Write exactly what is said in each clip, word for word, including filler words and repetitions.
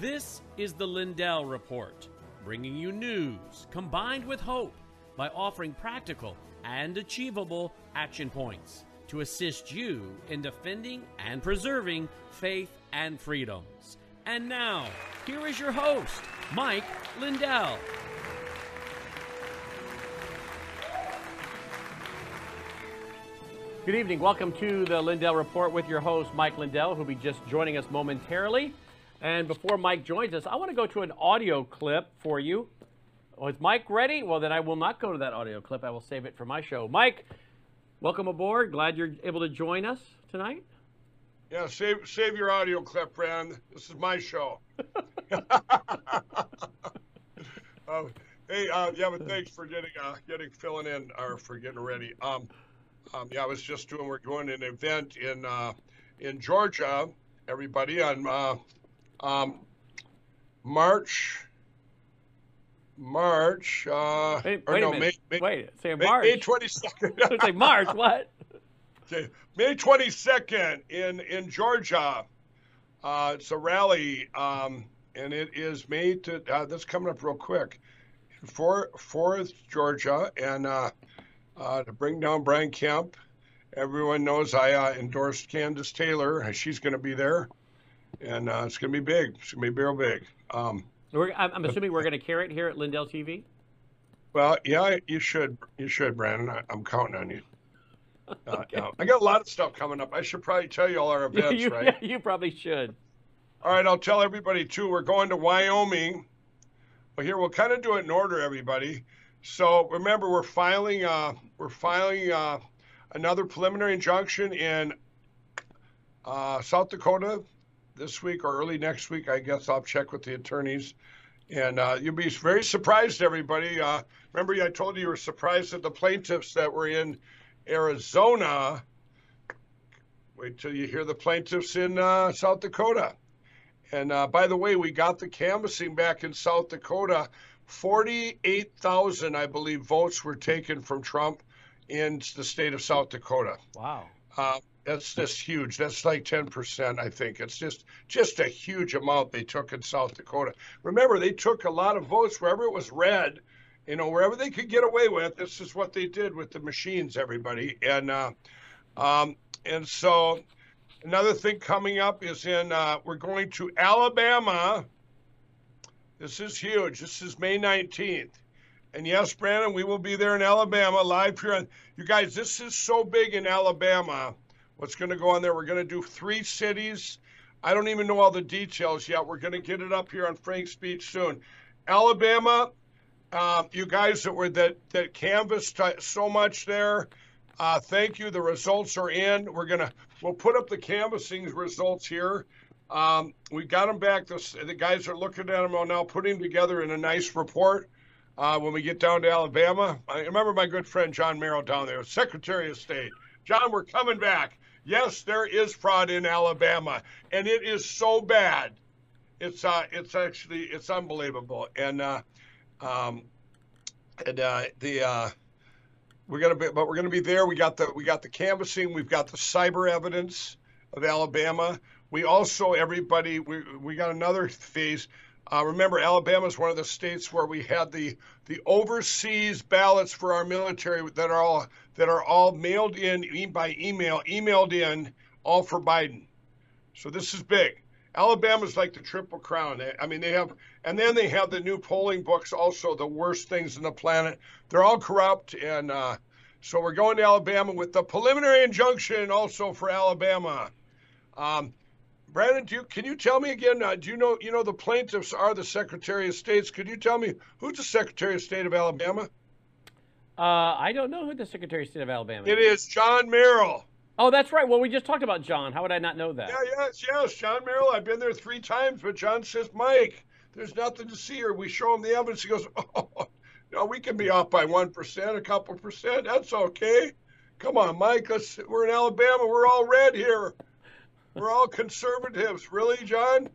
This is the Lindell Report, bringing you news combined with hope by offering practical and achievable action points to assist you in defending and preserving faith and freedoms. And now, here is your host, Mike Lindell. Good evening. Welcome to the Lindell Report with your host, Mike Lindell, who'll be just joining us momentarily. And before Mike joins us, I want to go to an audio clip for you. Oh, is Mike ready? Well, then I will not go to that audio clip. I will save it for my show. Mike, welcome aboard. Glad you're able to join us tonight. Yeah, save, save your audio clip, friend. This is my show. um, hey, uh, yeah, but thanks for getting, uh, getting filling in, or for getting ready. Um, Um, yeah, I was just doing, we're going to an event in uh, in Georgia, everybody, on uh, um, March, March, uh, wait, or wait no, a May, May, wait, say May, March. May twenty-second. It's like March, what? Okay, May twenty-second in, in Georgia. Uh, it's a rally, um, and it is made to, uh, that's coming up real quick, for Forth, Georgia, and uh Uh, to bring down Brian Kemp. Everyone knows I uh, endorsed Candace Taylor. She's going to be there, and uh, it's going to be big. It's going to be real big. Um, we're, I'm assuming we're going to carry it here at Lindell T V? Well, yeah, you should. You should, Brandon. I, I'm counting on you. Uh, okay. uh, I got a lot of stuff coming up. I should probably tell you all our events, you, right? You probably should. All right, I'll tell everybody, too. We're going to Wyoming. Well, here, we'll kind of do it in order, everybody. So remember, we're filing uh, we're filing uh, another preliminary injunction in uh, South Dakota this week or early next week. I guess I'll check with the attorneys, and uh, you'll be very surprised, everybody. Uh, remember, I told you you were surprised at the plaintiffs that were in Arizona. Wait till you hear the plaintiffs in uh, South Dakota. And uh, by the way, we got the canvassing back in South Dakota. forty-eight thousand, I believe, votes were taken from Trump in the state of South Dakota. Wow. Uh, that's just huge. That's like ten percent, I think. It's just just a huge amount they took in South Dakota. Remember, they took a lot of votes wherever it was red, you know, wherever they could get away with. This is what they did with the machines, everybody. And, uh, um, and so another thing coming up is in uh, we're going to Alabama. This is huge. This is May nineteenth. And yes, Brandon, we will be there in Alabama live here. On, you guys, this is so big in Alabama. What's going to go on there? We're going to do three cities. I don't even know all the details yet. We're going to get it up here on Frank's Speech soon. Alabama, uh, you guys that were that, that canvassed so much there, uh, thank you. The results are in. We're going to, we'll put up the canvassing results here. Um, we got them back. The, the guys are looking at them now, putting them together in a nice report uh, when we get down to Alabama. I remember my good friend John Merrill down there, Secretary of State. John, we're coming back. Yes, there is fraud in Alabama, and it is so bad. It's uh, it's actually it's unbelievable. And uh, um, and uh, the uh, we're gonna be, but we're gonna be there. We got the we got the canvassing. We've got the cyber evidence of Alabama. We also, everybody, we, we got another phase. Uh, remember, Alabama is one of the states where we had the the overseas ballots for our military that are all that are all mailed in by email, emailed in, all for Biden. So this is big. Alabama's like the Triple Crown. I mean, they have, and then they have the new polling books, also the worst things on the planet. They're all corrupt, and uh, so we're going to Alabama with the preliminary injunction also for Alabama. Um, Brandon, do you, can you tell me again, uh, do you know, you know, the plaintiffs are the Secretary of States. Could you tell me who's the Secretary of State of Alabama? Uh, I don't know who the Secretary of State of Alabama is. It is John Merrill. Oh, that's right. Well, we just talked about John. How would I not know that? Yeah, yes, yes. John Merrill. I've been there three times, but John says, Mike, there's nothing to see here. We show him the evidence. He goes, oh, no, we can be off by one percent, a couple percent. That's okay. Come on, Mike. Let's, we're in Alabama. We're all red here. We're all conservatives. Really, John?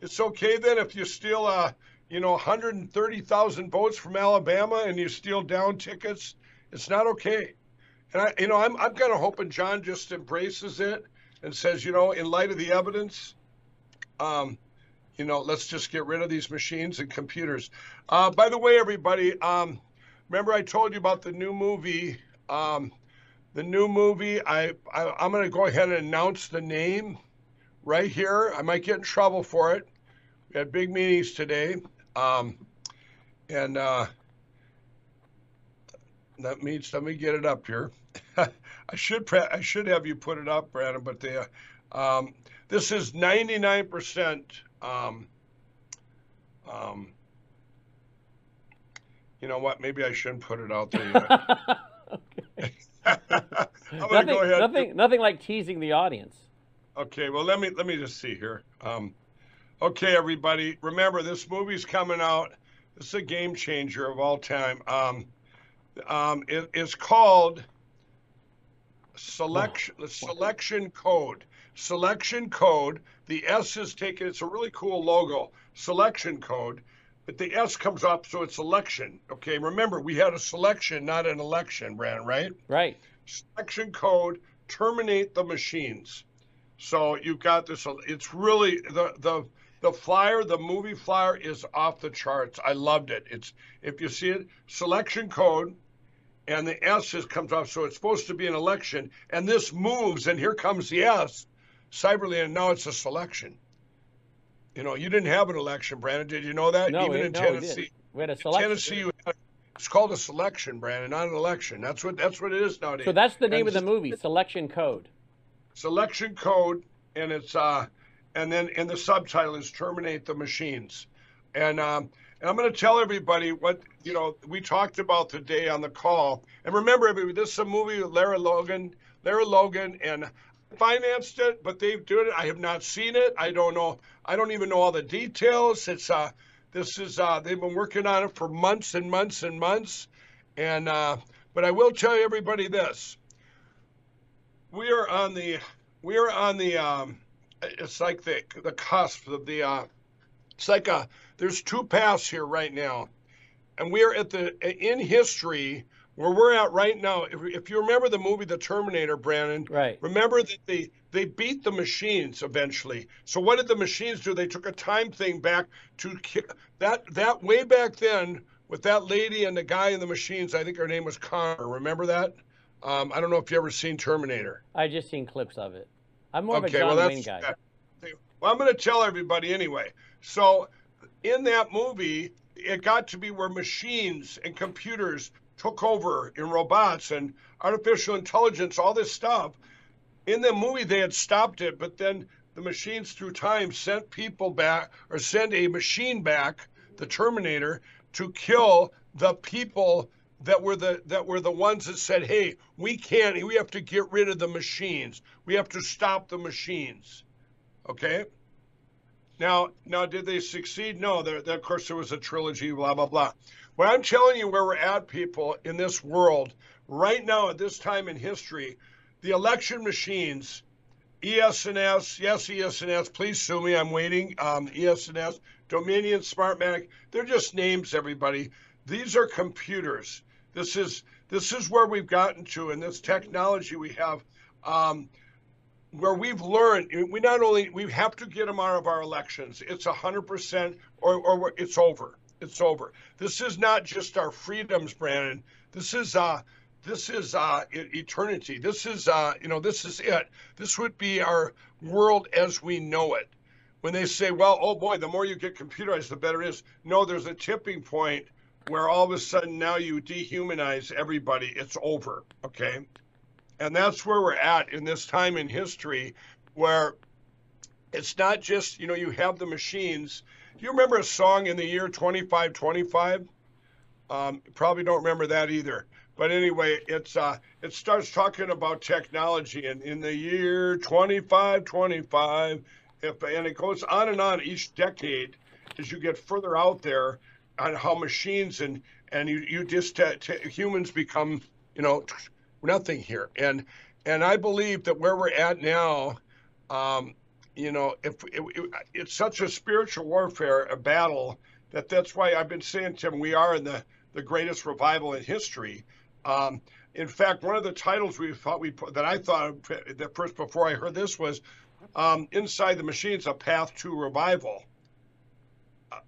It's okay then if you steal, uh, you know, one hundred thirty thousand votes from Alabama and you steal down tickets? It's not okay. And, I, you know, I'm, I'm kind of hoping John just embraces it and says, you know, in light of the evidence, um, you know, let's just get rid of these machines and computers. Uh, by the way, everybody, um, remember I told you about the new movie. Um, the new movie, I, I, I'm going to go ahead and announce the name right here. I might get in trouble for it. We had big meetings today. Um, and uh, that means, let me get it up here. I should I should have you put it up, Brandon, but they, um, this is ninety-nine percent um, um, you know what, maybe I shouldn't put it out there yet. I'm gonna go ahead. Nothing, nothing like teasing the audience. Okay, well, let me let me just see here. Um, okay, everybody, remember, this movie's coming out. This is a game changer of all time. Um, um, it, it's called Selection oh. Selection Code. Selection Code. The S is taken. It's a really cool logo. Selection Code. But the S comes up, so it's election. Okay, remember, we had a selection, not an election, Brandon, right? Right. Selection Code, terminate the machines. So you've got this. It's really, the, the, the flyer, the movie flyer is off the charts. I loved it. It's, if you see it, Selection Code, and the S is, comes up, so it's supposed to be an election. And this moves, and here comes the S, Cyberland, and now it's a selection. You know, you didn't have an election, Brandon. Did you know that? No, even we, in no, Tennessee, we had a selection. In Tennessee, you had, it's called a selection, Brandon, not an election. That's what that's what it is nowadays. So that's the name and of the movie, Selection Code. Selection Code, and it's uh, and then and the subtitle is Terminate the Machines, and um, and I'm going to tell everybody what you know we talked about today on the call. And remember, everybody, this is a movie with Lara Logan, Lara Logan, and. Financed it, but they've done it. I have not seen it. I don't know. I don't even know all the details. It's uh, this is uh, they've been working on it for months and months and months, and uh, but I will tell you, everybody, this. We are on the, we are on the. Um, it's like the the cusp of the. Uh, it's like a. There's two paths here right now, and we are at the in history. Where we're at right now, if, if you remember the movie The Terminator, Brandon, right. Remember that they, they beat the machines eventually. So what did the machines do? They took a time thing back to that that way back then with that lady and the guy in the machines. I think her name was Connor. Remember that? Um, I don't know if you ever seen Terminator. I just seen clips of it. I'm more okay, of a John well, Wayne guy. That. Well, I'm going to tell everybody anyway. So in that movie, it got to be where machines and computers took over in robots and artificial intelligence, all this stuff. In the movie, they had stopped it, but then the machines through time sent people back, or sent a machine back, the Terminator, to kill the people that were the that were the ones that said, hey, we can't, we have to get rid of the machines. We have to stop the machines, okay? Now, now, did they succeed? No, there, there, of course, there was a trilogy, blah, blah, blah. Well, I'm telling you where we're at, people, in this world, right now, at this time in history, the election machines, E S and S, yes, E S and S, please sue me, I'm waiting, um, E S and S, Dominion, Smartmatic, they're just names, everybody. These are computers. This is, this is where we've gotten to, and this technology we have, um, where we've learned, we not only, we have to get them out of our elections. It's one hundred percent or, or it's over. It's over. This is not just our freedoms, Brandon. This is, uh, this is uh, eternity. This is, uh, you know, this is it. This would be our world as we know it. When they say, well, oh boy, the more you get computerized, the better it is. No, there's a tipping point where all of a sudden now you dehumanize everybody. It's over, okay? And that's where we're at in this time in history, where it's not just, you know, you have the machines. Do you remember a song in the year twenty-five twenty-five? Um, probably don't remember that either. But anyway, it's uh, it starts talking about technology, and in the year twenty-five twenty-five, if, and it goes on and on each decade as you get further out there on how machines and, and you, you just, t t humans become, you know, nothing here. And and I believe that where we're at now, um, you know, if it, it, it's such a spiritual warfare, a battle, that that's why I've been saying, Tim, we are in the, the greatest revival in history. Um, in fact, one of the titles we thought we put, that I thought of that first before I heard this was um, Inside the Machines, A Path to Revival.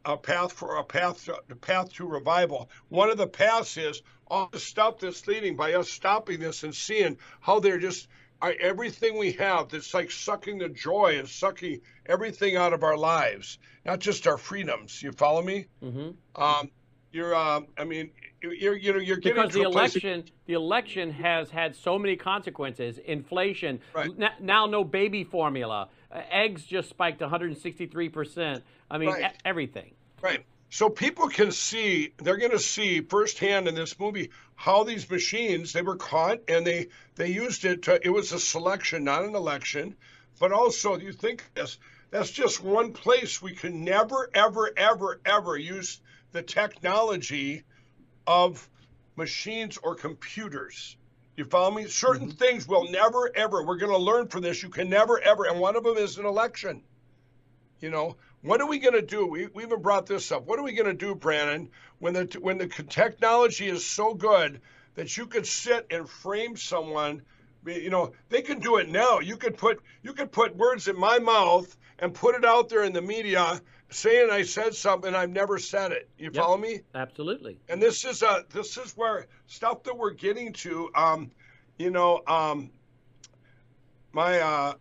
a path for a path to, a path to revival. One of the paths is all the stuff that's leading by us stopping this and seeing how they're just are, everything we have that's like sucking the joy and sucking everything out of our lives, not just our freedoms. You follow me? Mm-hmm. Um, you're, um, I mean, you're, you know, you're getting because the election, place. the election has had so many consequences. Inflation, right. n now no baby formula. Uh, eggs just spiked one hundred sixty-three percent. I mean, right. everything. Right. So people can see, they're going to see firsthand in this movie how these machines, they were caught and they, they used it to, it was a selection, not an election. But also, you think this, that's just one place we can never, ever, ever, ever use the technology of machines or computers. You follow me? Certain mm-hmm. things will never, ever, we're going to learn from this. You can never, ever, and one of them is an election. You know, what are we going to do? We, we even brought this up. What are we going to do, Brandon, when the, when the technology is so good that you could sit and frame someone? You know, they can do it now. You could put, you could put words in my mouth and put it out there in the media saying I said something I've never said it. You yep, follow me? Absolutely. And this is a this is where stuff that we're getting to. Um, you know, um, my uh,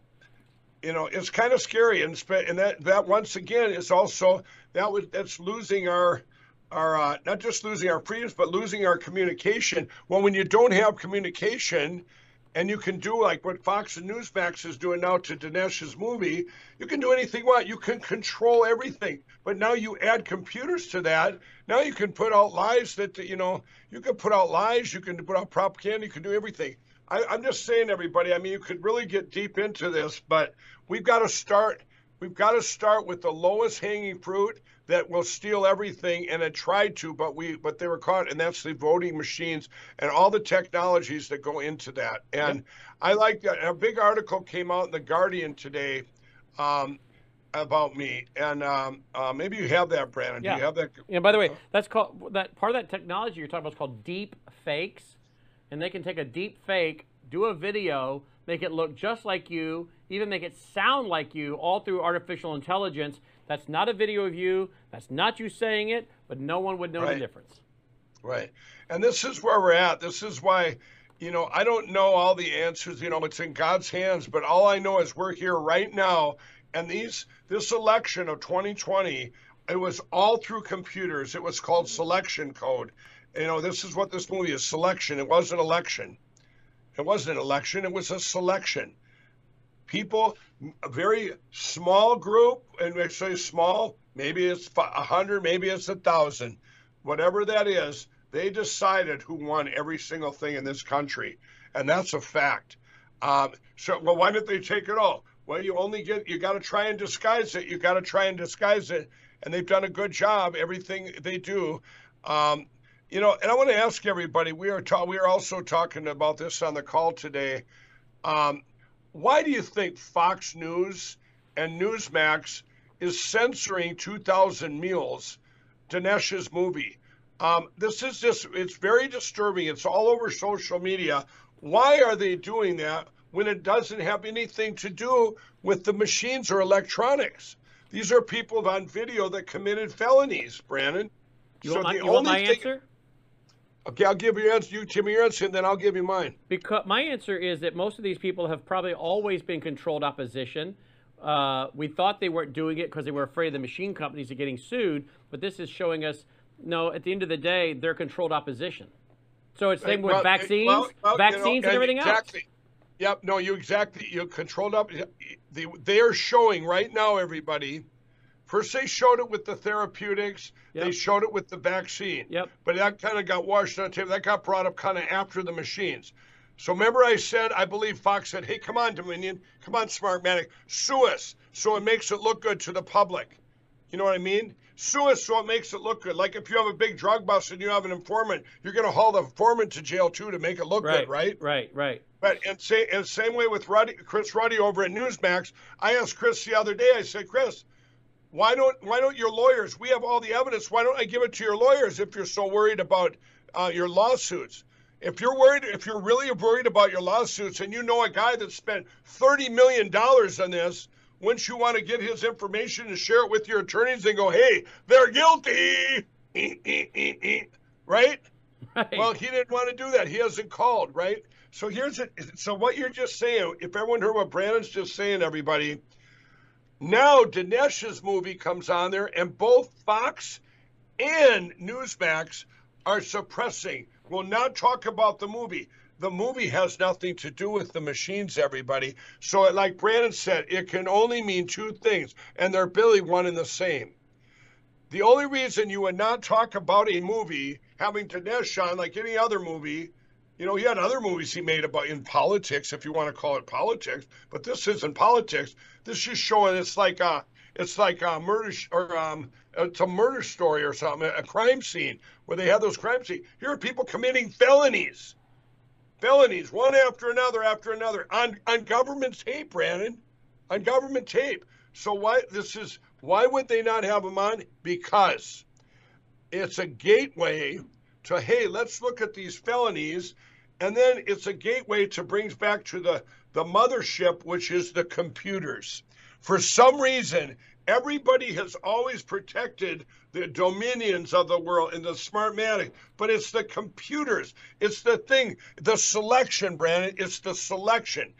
you know, it's kind of scary, and and that that once again is also that was that's losing our our uh, not just losing our freedoms, but losing our communication. Well, when you don't have communication. And you can do like what Fox and Newsmax is doing now to Dinesh's movie. You can do anything you want. You can control everything. But now you add computers to that. Now you can put out lies that, you know, you can put out lies. You can put out propaganda. You can do everything. I, I'm just saying, everybody, I mean, you could really get deep into this, but we've got to start. We've got to start with the lowest hanging fruit that will steal everything, and it tried to, but we, but they were caught, and that's the voting machines and all the technologies that go into that. And yeah. I like that. A big article came out in The Guardian today um, about me, and um, uh, maybe you have that, Brandon. Yeah. Do you have that? Yeah. By the way, that's called that part of that technology you're talking about is called deep fakes, and they can take a deep fake, do a video, make it look just like you, even make it sound like you, all through artificial intelligence. That's not a video of you. That's not you saying it, but no one would know right. the difference. Right. And this is where we're at. This is why, you know, I don't know all the answers. You know, it's in God's hands, but all I know is we're here right now. And these, this election of twenty twenty, it was all through computers. It was called Selection Code. You know, this is what this movie is, selection. It wasn't election. It wasn't an election. It was a selection. People, a very small group, and we say small, maybe it's a hundred, maybe it's a thousand, whatever that is, they decided who won every single thing in this country. And that's a fact. Um, so, well, why didn't they take it all? Well, you only get, you got to try and disguise it. You got to try and disguise it. And they've done a good job, everything they do. Um, you know, and I want to ask everybody, we are, ta we are also talking about this on the call today. Um, Why do you think Fox News and Newsmax is censoring two thousand Mules, Dinesh's movie? Um, this is just, it's very disturbing. It's all over social media. Why are they doing that when it doesn't have anything to do with the machines or electronics? These are people on video that committed felonies, Brandon. You so want, the you only want my answer? Okay, I'll give you your answer. You give me your answer, and then I'll give you mine. Because my answer is that most of these people have probably always been controlled opposition. Uh, we thought they weren't doing it because they were afraid the machine companies are getting sued, but this is showing us, no, at the end of the day, they're controlled opposition. So it's the same well, with vaccines, well, well, vaccines you know, and everything exactly. else. Yep, no, you exactly, you're controlled up. They, they are showing right now, everybody. First, they showed it with the therapeutics. Yep. They showed it with the vaccine. Yep. But that kind of got washed on tape. That got brought up kind of after the machines. So remember I said, I believe Fox said, hey, come on, Dominion. Come on, Smartmatic. Sue us so it makes it look good to the public. You know what I mean? Sue us so it makes it look good. Like if you have a big drug bust and you have an informant, you're going to haul the informant to jail, too, to make it look right, good, right? Right, right. But and, say, and same way with Ruddy, Chris Ruddy over at Newsmax. I asked Chris the other day, I said, Chris, Why don't why don't your lawyers? We have all the evidence. Why don't I give it to your lawyers if you're so worried about uh, your lawsuits? If you're worried, if you're really worried about your lawsuits, and you know a guy that spent thirty million dollars on this, wouldn't you want to get his information and share it with your attorneys and go, hey, they're guilty, right? Right. Well, he didn't want to do that. He hasn't called, right? So here's it. So what you're just saying, if everyone heard what Brandon's just saying, everybody, now Dinesh's movie comes on there, and both Fox and Newsmax are suppressing. We'll not talk about the movie. The movie has nothing to do with the machines, everybody. So like Brandon said, it can only mean two things, and they're really one and the same. The only reason you would not talk about a movie having Dinesh on like any other movie, you know, he had other movies he made about in politics, if you want to call it politics, but this isn't politics. This is showing it's like a, it's like a murder or um, it's a murder story or something, a crime scene where they have those crime scenes. Here are people committing felonies, felonies one after another after another on on government tape, Brandon, on government tape. So why this is why would they not have them on? Because it's a gateway to, hey, let's look at these felonies. And then it's a gateway to brings back to the, the mothership, which is the computers. For some reason, everybody has always protected the Dominions of the world and the Smartmatic, but it's the computers. It's the thing, the selection, Brandon, it's the selection.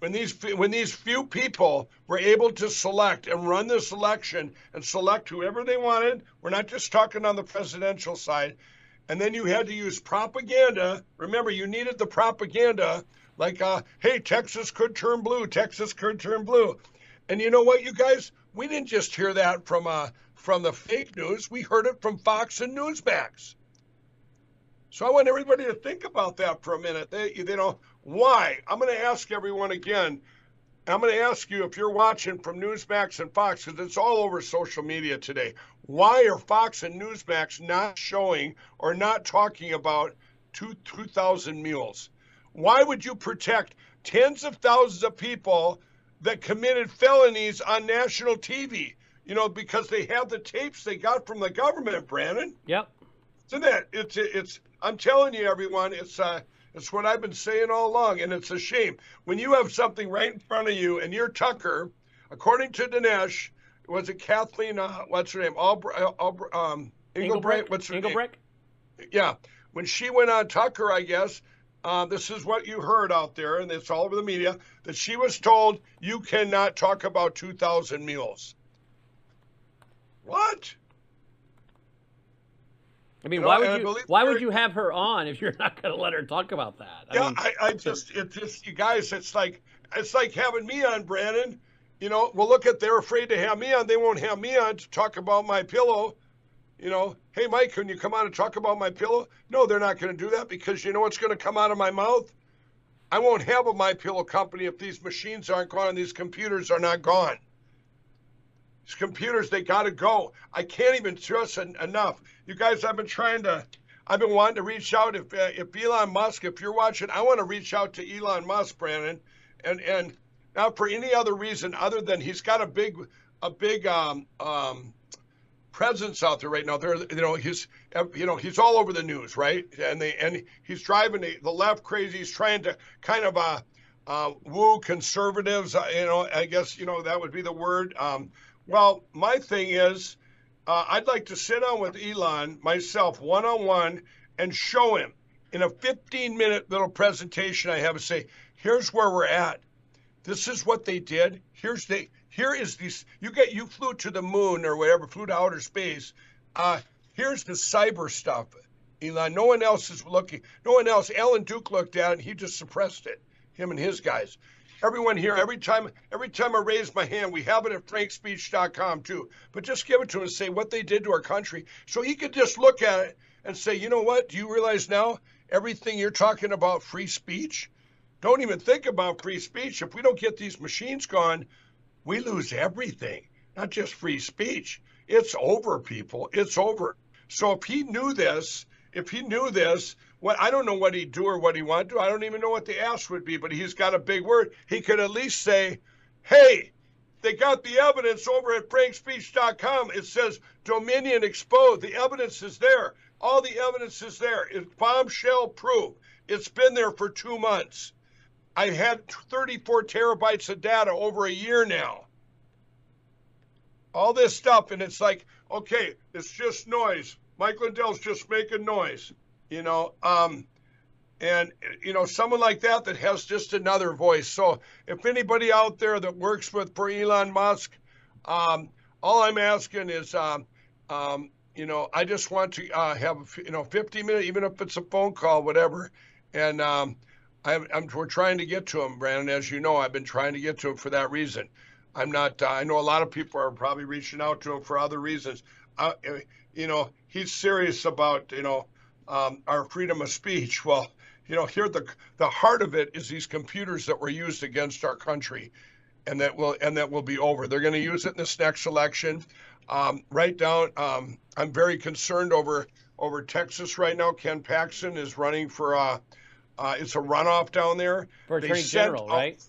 When these, when these few people were able to select and run this election and select whoever they wanted, we're not just talking on the presidential side, and then you had to use propaganda. Remember, you needed the propaganda, like, uh, hey, Texas could turn blue, Texas could turn blue. And you know what, you guys? We didn't just hear that from, uh, from the fake news. We heard it from Fox and Newsmax. So I want everybody to think about that for a minute. They, they don't. Why? I'm going to ask everyone again. I'm going to ask you if you're watching from Newsmax and Fox, because it's all over social media today. Why are Fox and Newsmax not showing or not talking about two thousand mules? Why would you protect tens of thousands of people that committed felonies on national T V? You know, because they have the tapes they got from the government, Brandon. Yep. So that it's it's. I'm telling you, everyone, it's uh. It's what I've been saying all along, and it's a shame. When you have something right in front of you, and you're Tucker, according to Dinesh, was it Kathleen, uh, what's her name? Albr- Albr- um, Engelbrecht, what's her Engelbrecht? name? Yeah. When she went on Tucker, I guess, uh, this is what you heard out there, and it's all over the media, that she was told, you cannot talk about two thousand mules. What? I mean, you know, why would you why would you have her on if you're not going to let her talk about that? I yeah, mean, I, I just it just you guys, it's like it's like having me on, Brandon. You know, well, look at they're afraid to have me on. They won't have me on to talk about my pillow. You know, hey Mike, can you come on and talk about my pillow? No, they're not going to do that because you know what's going to come out of my mouth. I won't have a MyPillow company if these machines aren't gone and these computers are not gone. These computers, they got to go. I can't even trust en enough. You guys, I've been trying to, I've been wanting to reach out. If uh, if Elon Musk, if you're watching, I want to reach out to Elon Musk, Brandon, and and not for any other reason other than he's got a big a big um um presence out there right now. There, you know, he's you know he's all over the news, right? And they and he's driving the, the left crazy. He's trying to kind of uh uh woo conservatives. Uh, you know, I guess you know that would be the word. Um, well, my thing is. Uh, I'd like to sit down with Elon, myself, one-on-one, and show him in a fifteen-minute little presentation I have and say, here's where we're at. This is what they did. Here's the, here is these, you get, you flew to the moon or whatever, flew to outer space. Uh, here's the cyber stuff, Elon. No one else is looking. No one else. Alan Duke looked at it, and he just suppressed it, him and his guys. Everyone here, every time every time I raise my hand, we have it at Frank Speech dot com too. But just give it to him and say what they did to our country. So he could just look at it and say, you know what? Do you realize now everything you're talking about free speech? Don't even think about free speech. If we don't get these machines gone, we lose everything, not just free speech. It's over, people. It's over. So if he knew this, if he knew this, Well, I don't know what he'd do or what he wanted to do. I don't even know what the ask would be, but he's got a big word. He could at least say, hey, they got the evidence over at Frank Speech dot com. It says Dominion exposed. The evidence is there. All the evidence is there. It's bombshell proof. It's been there for two months. I had thirty-four terabytes of data over a year now. all this stuff, and it's like, okay, it's just noise. Mike Lindell's just making noise, you know. Um, and, you know, someone like that that has just another voice. So if anybody out there that works with for Elon Musk, um, all I'm asking is, um, um, you know, I just want to uh, have, you know, fifty minutes, even if it's a phone call, whatever. And um, I'm, I'm, we're trying to get to him, Brandon. As you know, I've been trying to get to him for that reason. I'm not, uh, I know a lot of people are probably reaching out to him for other reasons. Uh, you know, he's serious about, you know, um, our freedom of speech. Well, you know, here the the heart of it is these computers that were used against our country, and that will and that will be over. They're going to use it in this next election. Um, right now, um, I'm very concerned over over Texas right now. Ken Paxton is running for uh, uh, it's a runoff down there for Attorney General, right?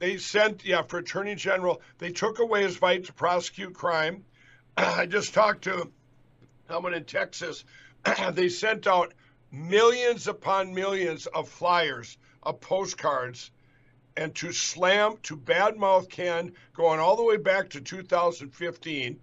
They sent yeah for Attorney General. They took away his right to prosecute crime. I just talked to someone in Texas. They sent out millions upon millions of flyers, of postcards, and to slam, to badmouth Ken, going all the way back to two thousand fifteen.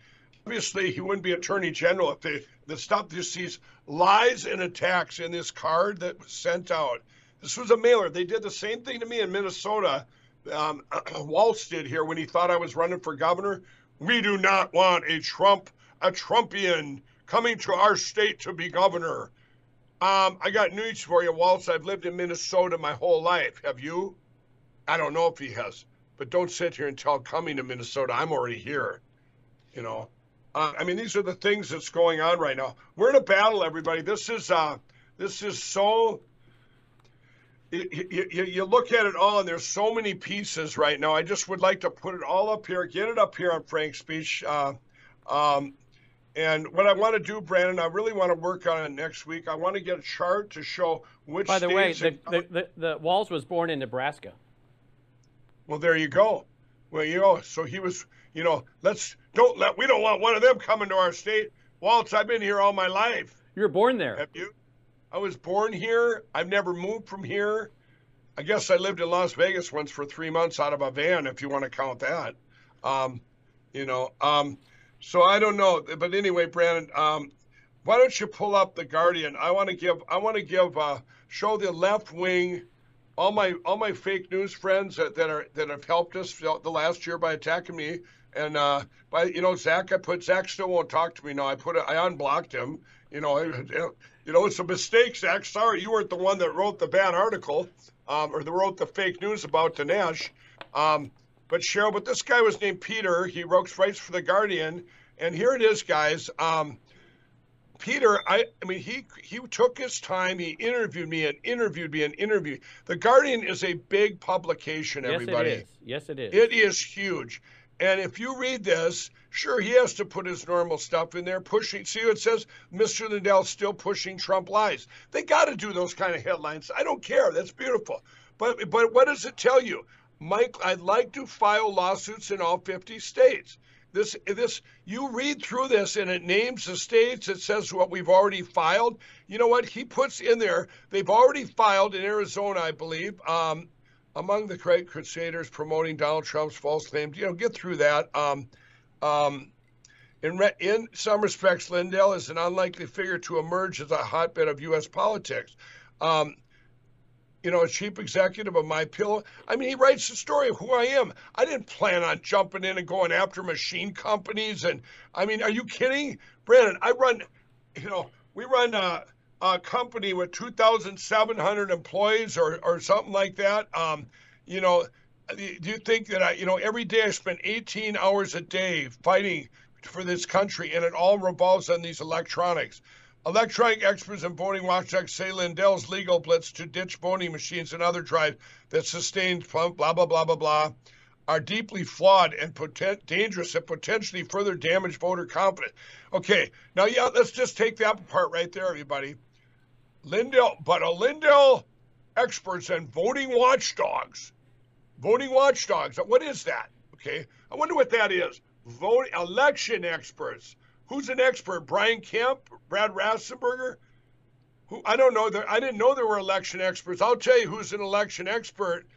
Obviously, he wouldn't be Attorney General if they, the stuff just sees lies and attacks in this card that was sent out. This was a mailer. They did the same thing to me in Minnesota. Um, Waltz did here when he thought I was running for governor. We do not want a Trump, a Trumpian coming to our state to be governor. Um, I got news for you, Waltz. I've lived in Minnesota my whole life. Have you? I don't know if he has, but don't sit here and tell coming to Minnesota. I'm already here, you know. Uh, I mean, these are the things that's going on right now. We're in a battle, everybody. This is uh, this is so. You, you, you look at it all, and there's so many pieces right now. I just would like to put it all up here, get it up here on Frank Speech. Uh, um, and what I want to do, Brandon, I really want to work on it next week. I want to get a chart to show which. By the way, the, the, the, the Walls was born in Nebraska. Well, there you go. Well, you know, so he was, you know, let's don't let we don't want one of them coming to our state. Waltz, I've been here all my life. You were born there. Have you? I was born here. I've never moved from here. I guess I lived in Las Vegas once for three months out of a van, if you want to count that. Um, you know, um, so I don't know. But anyway, Brandon, um, why don't you pull up The Guardian? I want to give, I want to give, uh, show the left wing, all my, all my fake news friends that, that are, that have helped us the last year by attacking me. And, uh, by, you know, Zach, I put, Zach still won't talk to me now. I put it, I unblocked him, you know, it, it, you know, it's a mistake, Zach. Sorry, you weren't the one that wrote the bad article um, or that wrote the fake news about Dinesh. Um, but Cheryl, but this guy was named Peter. He writes, writes for The Guardian. And here it is, guys. Um, Peter, I, I mean, he, he took his time. He interviewed me and interviewed me and interviewed. The Guardian is a big publication, everybody. Yes, it is. Yes, it is. It is huge. And if you read this, sure, he has to put his normal stuff in there, pushing. See what it says? Mister Lindell still pushing Trump lies. They got to do those kind of headlines. I don't care. That's beautiful. But but what does it tell you? Mike, I'd like to file lawsuits in all fifty states. This this you read through this, and it names the states. It says what we've already filed. You know what? He puts in there, they've already filed in Arizona, I believe, um, among the great crusaders promoting Donald Trump's false claims. You know, get through that. Um, um, in, re in some respects, Lindell is an unlikely figure to emerge as a hotbed of U S politics. Um, you know, a chief executive of MyPillow. I mean, he writes the story of who I am. I didn't plan on jumping in and going after machine companies. And I mean, are you kidding? Brandon, I run, you know, we run a, a company with two thousand seven hundred employees or, or something like that. Um, you know, do you think that I, you know, every day I spend eighteen hours a day fighting for this country, and it all revolves on these electronics. Electronic experts and voting watchdogs say Lindell's legal blitz to ditch voting machines and other drives that sustained blah, blah, blah, blah, blah, are deeply flawed and potent, dangerous and potentially further damage voter confidence. Okay, now, yeah, let's just take that part right there, everybody. Lindell, but a Lindell experts and voting watchdogs. Voting watchdogs. What is that? Okay. I wonder what that is. Vote election experts. Who's an expert? Brian Kemp? Brad Rassenberger? Who I don't know. There, I didn't know there were election experts. I'll tell you who's an election expert.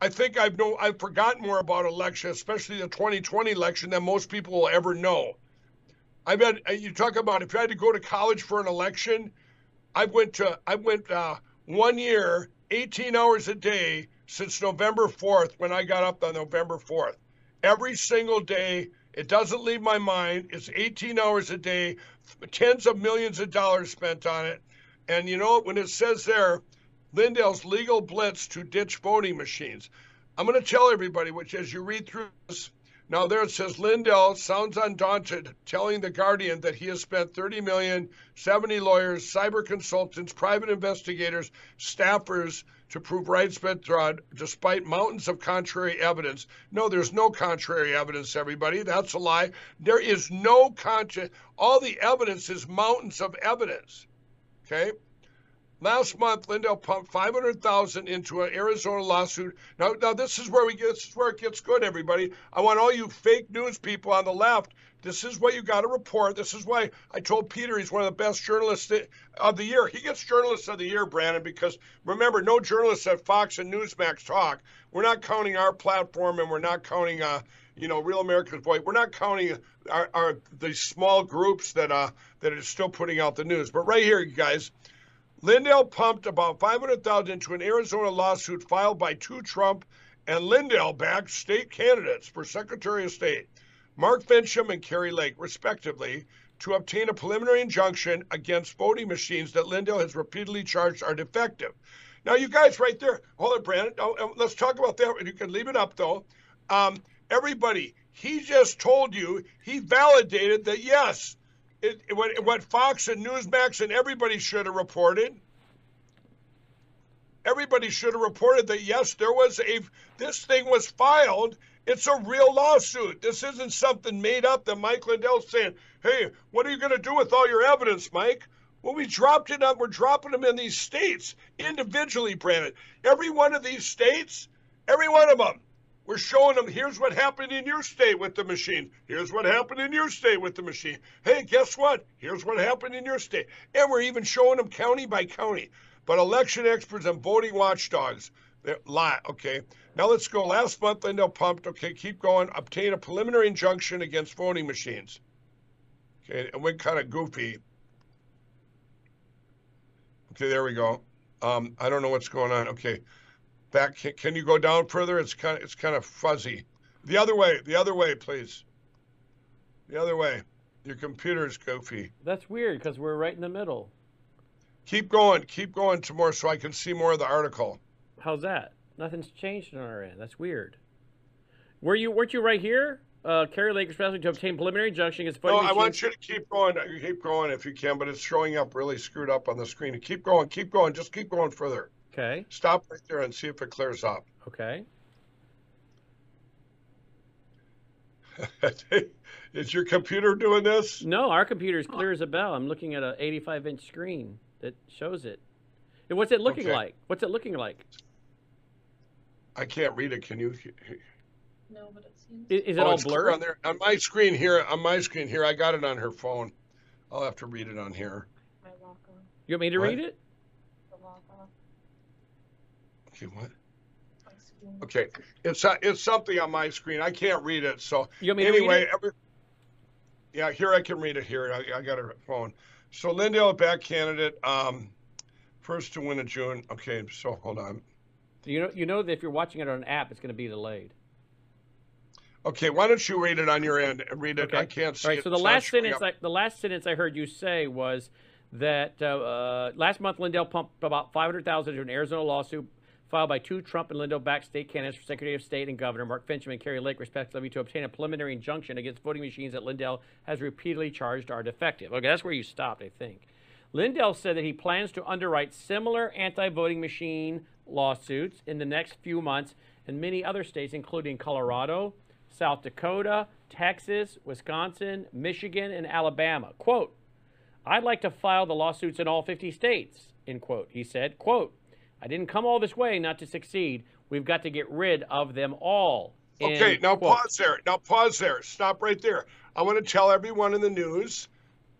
I think I've no, I've forgotten more about election, especially the twenty twenty election, than most people will ever know. I bet you talk about if you had to go to college for an election. I went to I went uh, one year, eighteen hours a day since November fourth when I got up on November fourth. Every single day, it doesn't leave my mind. It's eighteen hours a day, tens of millions of dollars spent on it. And you know, when it says there, Lindell's legal blitz to ditch voting machines. I'm going to tell everybody, which as you read through this, now there it says, Lindell sounds undaunted, telling The Guardian that he has spent thirty million dollars, seventy lawyers, cyber consultants, private investigators, staffers to prove widespread fraud, despite mountains of contrary evidence. No, there's no contrary evidence, everybody. That's a lie. There is no contrary. All the evidence is mountains of evidence. Okay? Last month, Lindell pumped five hundred thousand dollars into an Arizona lawsuit. Now, now this is where we get, this is where it gets good, everybody. I want all you fake news people on the left. This is what you got to report. This is why I told Peter he's one of the best journalists of the year. He gets journalists of the year, Brandon, because remember, no journalists at Fox and Newsmax talk. We're not counting our platform, and we're not counting, uh, you know, Real America's Voice. We're not counting our, our the small groups that uh that are still putting out the news. But right here, you guys. Lindell pumped about five hundred thousand dollars into an Arizona lawsuit filed by two Trump and Lindell-backed state candidates for Secretary of State, Mark Fincham and Kerry Lake, respectively, to obtain a preliminary injunction against voting machines that Lindell has repeatedly charged are defective. Now, you guys right there, hold it, Brandon. Oh, let's talk about that. You can leave it up, though. Um, everybody, he just told you, he validated that, yes, It, it, what, what Fox and Newsmax and everybody should have reported, everybody should have reported that, yes, there was a, this thing was filed. It's a real lawsuit. This isn't something made up that Mike Lindell's saying, hey, what are you going to do with all your evidence, Mike? Well, we dropped it up. We're dropping them in these states individually, Brandon. Every one of these states, every one of them. We're showing them, here's what happened in your state with the machine. Here's what happened in your state with the machine. Hey, guess what? Here's what happened in your state. And we're even showing them county by county. But election experts and voting watchdogs, they lie, okay? Now let's go. Last month, Lindell pumped, okay, keep going, obtain a preliminary injunction against voting machines. Okay, it went kind of goofy. Okay, there we go. Um, I don't know what's going on, okay. Back, can you go down further? It's kind of, it's kind of fuzzy. The other way, the other way, please. The other way. Your computer's goofy. That's weird because we're right in the middle. Keep going, keep going to more so I can see more of the article. How's that? Nothing's changed on our end. That's weird. Were you, weren't you right here? Uh, Kerry Lake especially to obtain preliminary injunction against voting machines. No, I want you to keep going, keep going if you can, but it's showing up really screwed up on the screen. Keep going, keep going, just keep going further. Okay. Stop right there and see if it clears up. Okay. Is your computer doing this? No, our computer is clear as a bell. I'm looking at an eighty-five inch screen that shows it. And what's it looking okay. like? What's it looking like? I can't read it. Can you? No, but it seems. Is, is it oh, all blurred on there? On my screen here. On my screen here. I got it on her phone. I'll have to read it on here. My lock on. You want me to what? read it? The lock on. Okay, what? Okay, it's uh, it's something on my screen. I can't read it. So you want me anyway, to read it? Every, yeah, here I can read it. Here I, I got a phone. So Lindell, back candidate, um, first to win in June. Okay, so hold on. You know, you know that if you're watching it on an app, it's going to be delayed. Okay, why don't you read it on your end? Read it. Okay. I can't see. All right. It. So the it's last sentence, I, the last sentence I heard you say was that uh, uh, last month Lindell pumped about five hundred thousand into an Arizona lawsuit filed by two Trump and Lindell-backed state candidates for Secretary of State and Governor Mark Fincham and Kerry Lake, respectively, to obtain a preliminary injunction against voting machines that Lindell has repeatedly charged are defective. Okay, that's where you stopped, I think. Lindell said that he plans to underwrite similar anti-voting machine lawsuits in the next few months in many other states, including Colorado, South Dakota, Texas, Wisconsin, Michigan, and Alabama. Quote, I'd like to file the lawsuits in all fifty states, end quote. He said, quote, I didn't come all this way not to succeed. We've got to get rid of them all. Okay, now quote. pause there. Now pause there. Stop right there. I want to tell everyone in the news,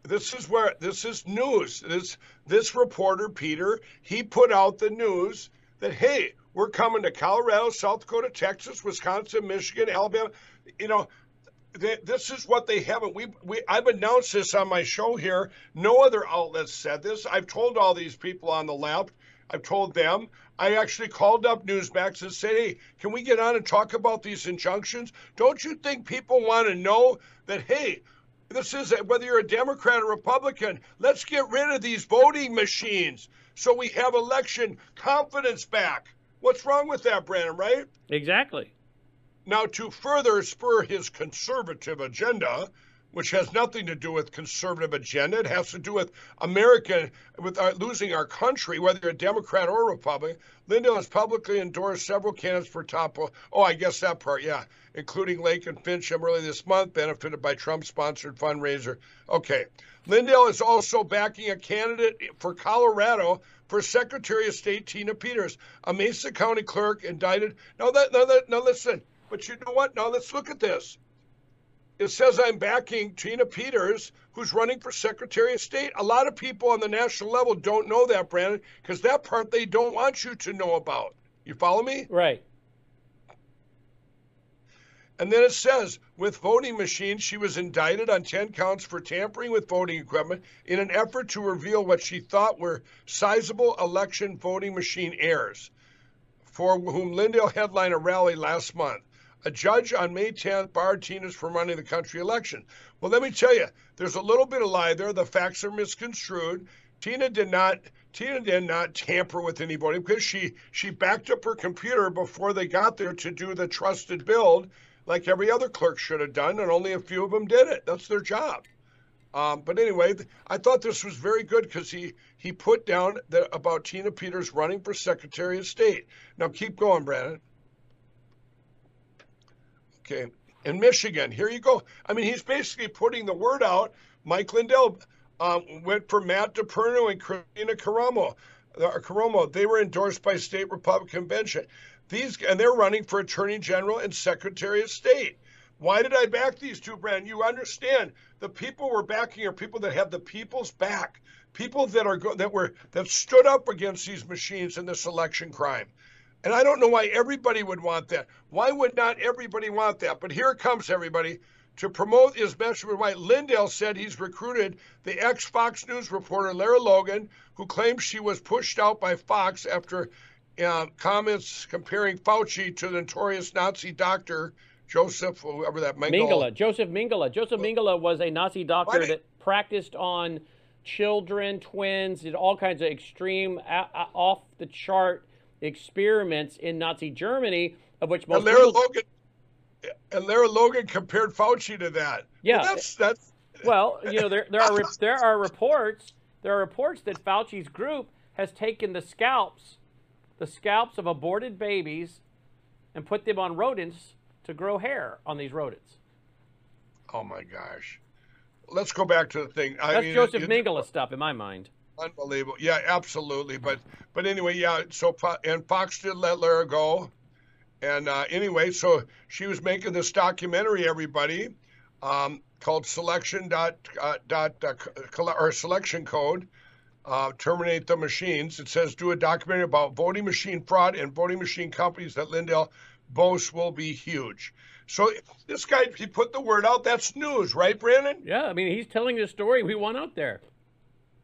this is where, this is news. This, this reporter, Peter, he put out the news that, hey, We're coming to Colorado, South Dakota, Texas, Wisconsin, Michigan, Alabama. You know, they, this is what they haven't. We, we, I've announced this on my show here. No other outlets said this. I've told all these people on the left. I've told them. I actually called up Newsmax and said, hey, can we get on and talk about these injunctions? Don't you think people want to know that, hey, this is a, whether you're a Democrat or Republican, let's get rid of these voting machines so we have election confidence back. What's wrong with that, Brandon, right? Exactly. Now, to further spur his conservative agenda, which has nothing to do with conservative agenda. It has to do with America, with our, losing our country, whether you're a Democrat or a Republican. Lindell has publicly endorsed several candidates for top. Oh, I guess that part, yeah, including Lake and Fincham early this month, benefited by Trump-sponsored fundraiser. Okay. Lindell is also backing a candidate for Colorado for Secretary of State, Tina Peters, a Mesa County clerk indicted. Now, that, now, that, now listen, but you know what? Now let's look at this. It says I'm backing Tina Peters, who's running for Secretary of State. A lot of people on the national level don't know that, Brandon, because that part they don't want you to know about. You follow me? Right. And then it says, with voting machines, she was indicted on ten counts for tampering with voting equipment in an effort to reveal what she thought were sizable election voting machine errors, for whom Lindell headlined a rally last month. A judge on May tenth barred Tina's from running the country election. Well, let me tell you, there's a little bit of lie there. The facts are misconstrued. Tina did not Tina did not tamper with anybody because she, she backed up her computer before they got there to do the trusted build like every other clerk should have done, and only a few of them did it. That's their job. Um, but anyway, I thought this was very good because he, he put down the, about Tina Peters running for Secretary of State. Now, keep going, Brandon. Okay, in Michigan, here you go. I mean, he's basically putting the word out. Mike Lindell um, went for Matt DiPerno and Christina Caramo. Uh, Caramo. They were endorsed by state Republican convention. These and they're running for Attorney General and Secretary of State. Why did I back these two, Brandon? You understand the people we're backing are people that have the people's back, people that are go, that were that stood up against these machines in this election crime. And I don't know why everybody would want that. Why would not everybody want that? But here it comes, everybody. To promote his message with White, Lindell said he's recruited the ex-Fox News reporter Lara Logan, who claims she was pushed out by Fox after uh, comments comparing Fauci to the notorious Nazi doctor Joseph, whoever that might be. Mengele, Joseph Mengele. Joseph Mengele was a Nazi doctor what? that practiced on children, twins, did all kinds of extreme, off-the-chart experiments in Nazi Germany, of which most and Lara people... Logan and Lara Logan compared Fauci to that. Yeah, well, that's that's. Well, you know, there there are there are reports there are reports that Fauci's group has taken the scalps, the scalps of aborted babies, and put them on rodents to grow hair on these rodents. Oh my gosh, let's go back to the thing. I that's mean, Joseph it, Mengele it, stuff in my mind. Unbelievable. Yeah, absolutely. But but anyway, yeah, so and Fox did let Lara go. And uh, anyway, so she was making this documentary, everybody, um, called Selection dot, uh, dot, uh, or Selection Code, uh, Terminate the Machines. It says do a documentary about voting machine fraud and voting machine companies that Lindell boasts will be huge. So this guy, he put the word out. That's news, right, Brandon? Yeah, I mean, he's telling the story we want out there.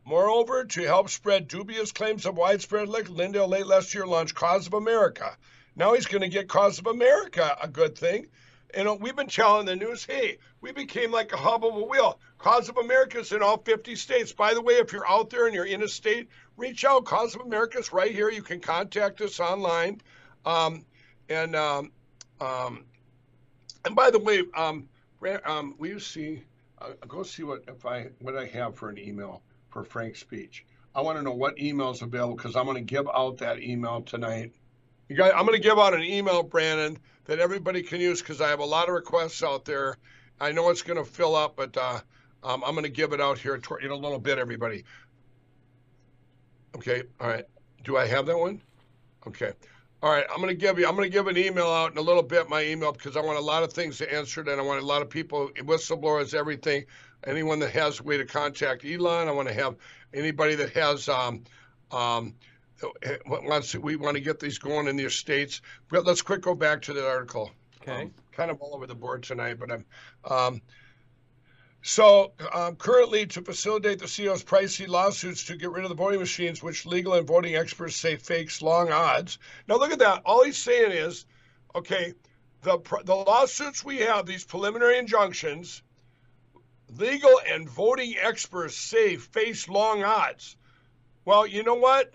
Moreover, to help spread dubious claims of widespread election, Lindell late last year launched Cause of America. Now he's going to get Cause of America, a good thing. And we've been telling the news, hey, we became like a hub of a wheel. Cause of America is in all fifty states. By the way, if you're out there and you're in a state, reach out. Cause of America is right here. You can contact us online. Um, and um, um, and by the way, um, um, will you see? Uh, go see what if I what I have for an email. For Frank Speech. I want to know what email is available because I'm going to give out that email tonight. You guys, I'm going to give out an email, Brandon, that everybody can use because I have a lot of requests out there. I know it's going to fill up, but uh, um, I'm going to give it out here in a little bit, everybody. Okay, all right. Do I have that one? Okay. All right, I'm going to give you, I'm going to give an email out in a little bit, my email, because I want a lot of things to answer, and I want a lot of people, whistleblowers, everything. Anyone that has a way to contact Elon, I want to have anybody that has um, um, once we want to get these going in these states. But let's quick go back to the article. Okay. Um, kind of all over the board tonight, but I'm. Um, So um, currently, to facilitate the C E O's pricey lawsuits to get rid of the voting machines, which legal and voting experts say fakes long odds. Now look at that. All he's saying is, okay, the the lawsuits we have, these preliminary injunctions, legal and voting experts say face long odds. Well, you know what?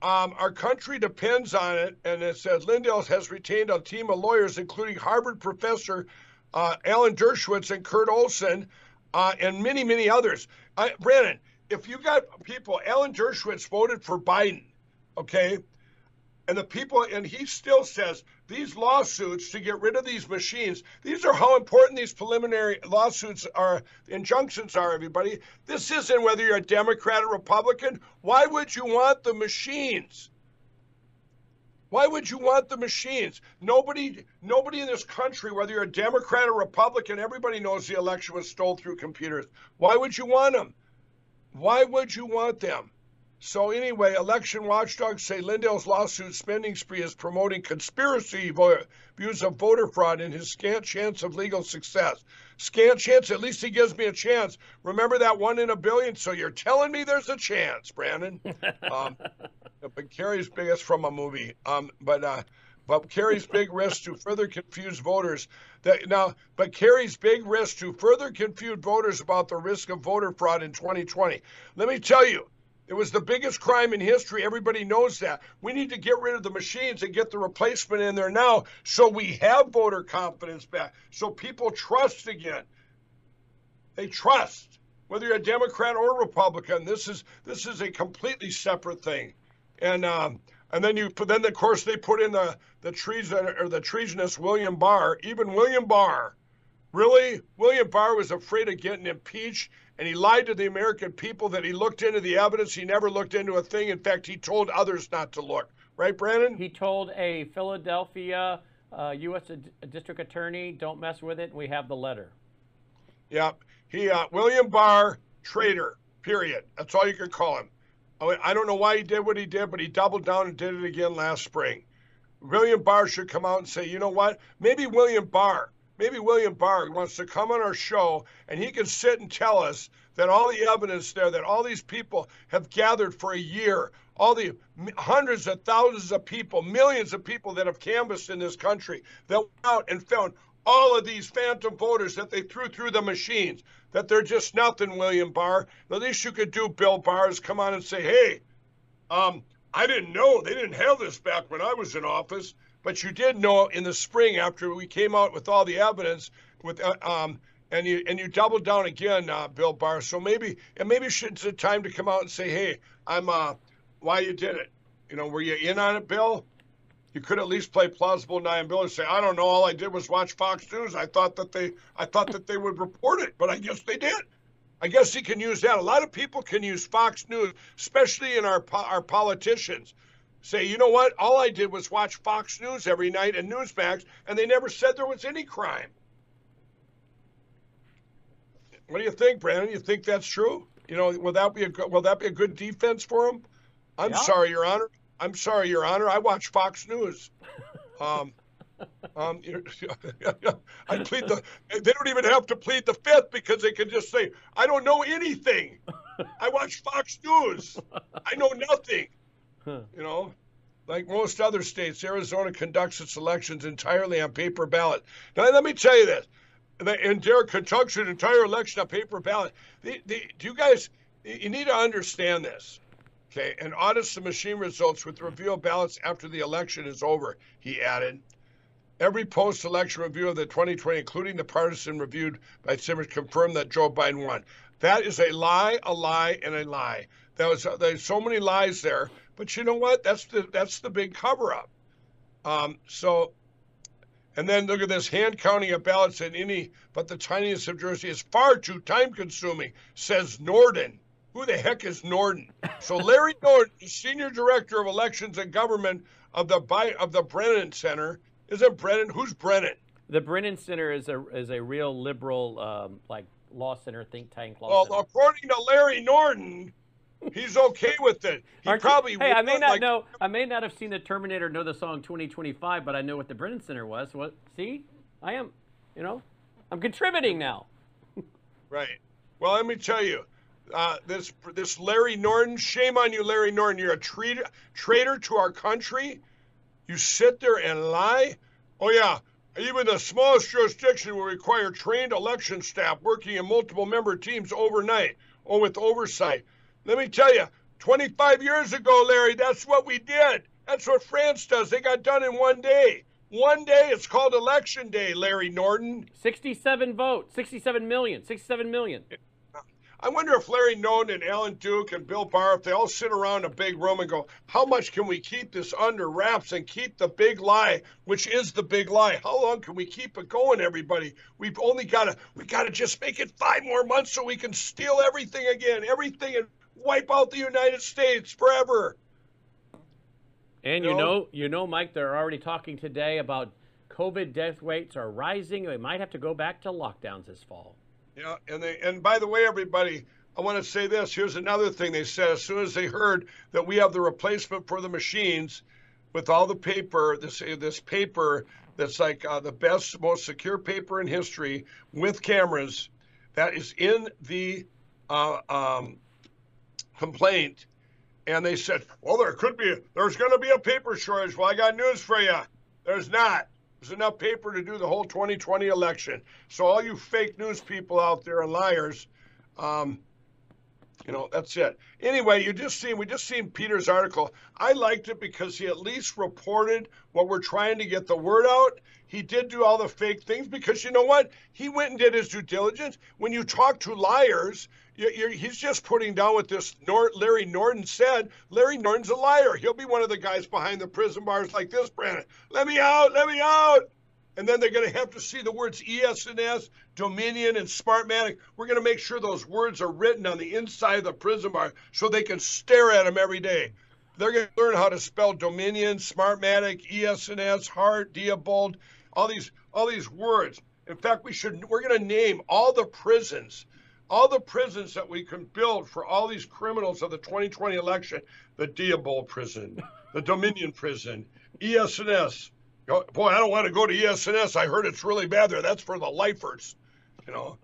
Um, our country depends on it, and it says Lindell has retained a team of lawyers, including Harvard professor uh, Alan Dershowitz and Kurt Olson. Uh, and many, many others. Uh, Brennan, if you got people, Alan Dershowitz voted for Biden, okay? And the people, and he still says, these lawsuits to get rid of these machines, these are how important these preliminary lawsuits are, injunctions are, everybody. This isn't whether you're a Democrat or Republican. Why would you want the machines? Why would you want the machines? Nobody nobody in this country, whether you're a Democrat or Republican, everybody knows the election was stolen through computers. Why would you want them? Why would you want them? So anyway, election watchdogs say Lindell's lawsuit spending spree is promoting conspiracy views of voter fraud and his scant chance of legal success. Scant chance, at least he gives me a chance. Remember that one in a billion? So you're telling me there's a chance, Brandon. Um, but Kerry's big, that's from a movie. Um, but uh, but Kerry's big risk to further confuse voters. That now, but Kerry's big risk to further confuse voters about the risk of voter fraud in twenty twenty. Let me tell you. It was the biggest crime in history. Everybody knows that. We need to get rid of the machines and get the replacement in there now so we have voter confidence back, so people trust again. They trust. Whether you're a Democrat or Republican, this is this is a completely separate thing. And um, and then you then of course they put in the the treason or the treasonous William Barr. Even William Barr, really, William Barr was afraid of getting impeached. And he lied to the American people that he looked into the evidence. He never looked into a thing. In fact, he told others not to look. Right, Brandon? He told a Philadelphia uh, U S district attorney, don't mess with it. We have the letter. Yeah. He, uh, William Barr, traitor, period. That's all you can call him. I don't know why he did what he did, but he doubled down and did it again last spring. William Barr should come out and say, you know what? Maybe William Barr. Maybe William Barr wants to come on our show and he can sit and tell us that all the evidence there, that all these people have gathered for a year, all the hundreds of thousands of people, millions of people that have canvassed in this country, that went out and found all of these phantom voters that they threw through the machines, that they're just nothing, William Barr. The least you could do, Bill Barr, is come on and say, hey, um, I didn't know. They didn't have this back when I was in office. But you did know in the spring after we came out with all the evidence, with uh, um, and you and you doubled down again, uh, Bill Barr. So maybe and maybe it's the time to come out and say, hey, I'm uh, why you did it. You know, were you in on it, Bill? You could at least play plausible deniability. Say, I don't know. All I did was watch Fox News. I thought that they, I thought that they would report it, but I guess they did. I guess he can use that. A lot of people can use Fox News, especially in our our politicians. Say, you know what? All I did was watch Fox News every night and Newsmax, and they never said there was any crime. What do you think, Brandon? You think that's true? You know, will that be a good, will that be a good defense for him? I'm yeah. sorry, Your Honor. I'm sorry, Your Honor. I watch Fox News. Um, um, I plead the. They don't even have to plead the fifth because they can just say, I don't know anything. I watch Fox News. I know nothing. You know, like most other states, Arizona conducts its elections entirely on paper ballot. Now, let me tell you this. And their conduction entire election on paper ballot. The, the, do you guys, you need to understand this, okay, and audits the machine results with reveal ballots after the election is over, he added. Every post-election review of the twenty twenty, including the partisan reviewed by Simmers, confirmed that Joe Biden won. That is a lie, a lie, and a lie. That was, there's so many lies there. But you know what? That's the that's the big cover-up. Um, so, and then look at this, hand counting of ballots in any but the tiniest of Jersey is far too time-consuming, says Norden. Who the heck is Norden? So Larry Norden, senior director of elections and government of the of the Brennan Center, is it Brennan? Who's Brennan? The Brennan Center is a is a real liberal um, like law center think tank. Law well, center. According to Larry Norden. He's okay with it. He Aren't probably you, hey, I may not like, know. I may not have seen The Terminator, know the song twenty twenty-five, but I know what the Brennan Center was. What? See, I am, you know, I'm contributing now. Right. Well, let me tell you, uh, this this Larry Norden. Shame on you, Larry Norden. You're a traitor, traitor to our country. You sit there and lie. Oh yeah. Even the smallest jurisdiction will require trained election staff working in multiple member teams overnight or with oversight. Let me tell you, twenty-five years ago, Larry, that's what we did. That's what France does. They got done in one day. One day, it's called Election Day, Larry Norden. sixty-seven votes, sixty-seven million, sixty-seven million. I wonder if Larry Norden and Alan Duke and Bill Barr, if they all sit around a big room and go, how much can we keep this under wraps and keep the big lie, which is the big lie? How long can we keep it going, everybody? We've only got to, we got to just make it five more months so we can steal everything again, everything, and wipe out the United States forever. And you know, you know, you know, Mike, they're already talking today about COVID death rates are rising. They might have to go back to lockdowns this fall. Yeah, and they, and by the way, everybody, I want to say this. Here's another thing they said. As soon as they heard that we have the replacement for the machines with all the paper, this this paper that's like uh, the best, most secure paper in history with cameras, that is in the uh, um, complaint. And they said, well, there could be, there's going to be a paper shortage. Well, I got news for you. There's not. There's enough paper to do the whole twenty twenty election. So all you fake news people out there and liars, um, you know, that's it. Anyway, you just seen, we just seen Peter's article. I liked it because he at least reported what we're trying to get the word out. He did do all the fake things because you know what? He went and did his due diligence. When you talk to liars, you're, you're, he's just putting down what this Nor Larry Norden said. Larry Norden's a liar. He'll be one of the guys behind the prison bars like this, Brennan. Let me out, let me out. And then they're going to have to see the words E S and S, Dominion, and Smartmatic. We're going to make sure those words are written on the inside of the prison bar so they can stare at them every day. They're going to learn how to spell Dominion, Smartmatic, E S and S, Heart, Diebold. All these, all these words. In fact, we should. We're going to name all the prisons, all the prisons that we can build for all these criminals of the twenty twenty election. The Diebold prison, the Dominion prison, E S and S. Oh, boy, I don't want to go to E S and S. I heard it's really bad there. That's for the lifers, you know.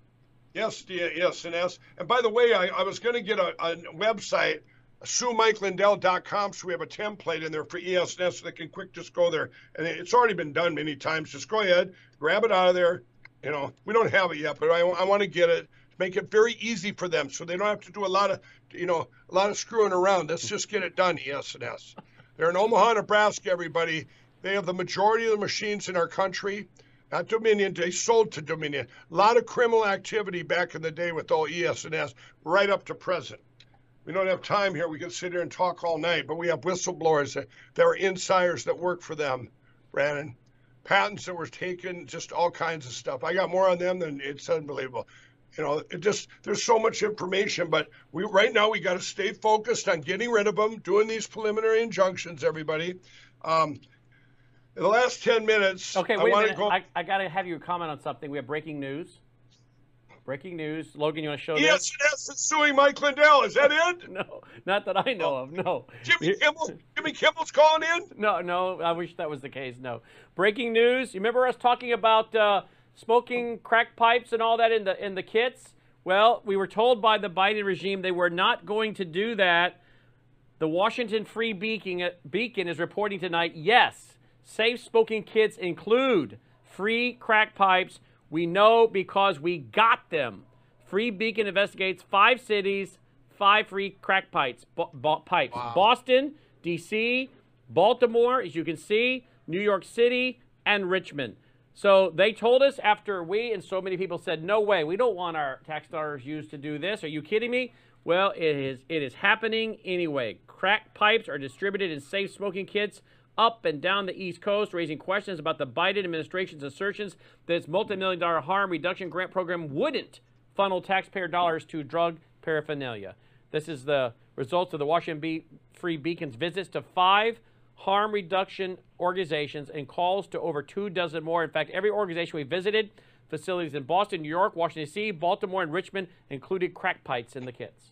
Yes, E S and S. And by the way, I, I was going to get a, a website. Sue Mike Lindell dot com, so we have a template in there for E S and S so they can quick just go there. And it's already been done many times. Just go ahead, grab it out of there. You know, we don't have it yet, but I, I want to get it, make it very easy for them so they don't have to do a lot of, you know, a lot of screwing around. Let's just get it done, E S and S. They're in Omaha, Nebraska, everybody. They have the majority of the machines in our country. Not Dominion, they sold to Dominion. A lot of criminal activity back in the day with all E S and S right up to present. We don't have time here. We can sit here and talk all night, but we have whistleblowers that, that are insiders that work for them, Brandon. Patents that were taken, just all kinds of stuff. I got more on them than it's unbelievable. You know, it just, there's so much information, but we right now we got to stay focused on getting rid of them, doing these preliminary injunctions, everybody. Um, in the last ten minutes, okay, wait I want to go. I, I got to have you comment on something. We have breaking news. Breaking news. Logan, you want to show this? E S and S is suing Mike Lindell. Is that it? No, not that I know oh. of, no. Jimmy Kimmel? Jimmy Kimmel's calling in? No, no, I wish that was the case, no. Breaking news. You remember us talking about uh, smoking crack pipes and all that in the, in the kits? Well, we were told by the Biden regime they were not going to do that. The Washington Free Beacon, Beacon is reporting tonight, yes, safe smoking kits include free crack pipes. We know because we got them. Free Beacon investigates five cities, five free crack pipes. pipes. Wow. Boston, D C, Baltimore, as you can see, New York City, and Richmond. So they told us after we and so many people said, no way, we don't want our tax dollars used to do this. Are you kidding me? Well, it is, it is happening anyway. Crack pipes are distributed in safe smoking kits up and down the East Coast, raising questions about the Biden administration's assertions that its multi-million dollar harm reduction grant program wouldn't funnel taxpayer dollars to drug paraphernalia. This is the results of the Washington Free Beacon's visits to five harm reduction organizations and calls to over two dozen more. In fact, every organization we visited, facilities in Boston, New York, Washington, D C, Baltimore, and Richmond, included crack pipes in the kits.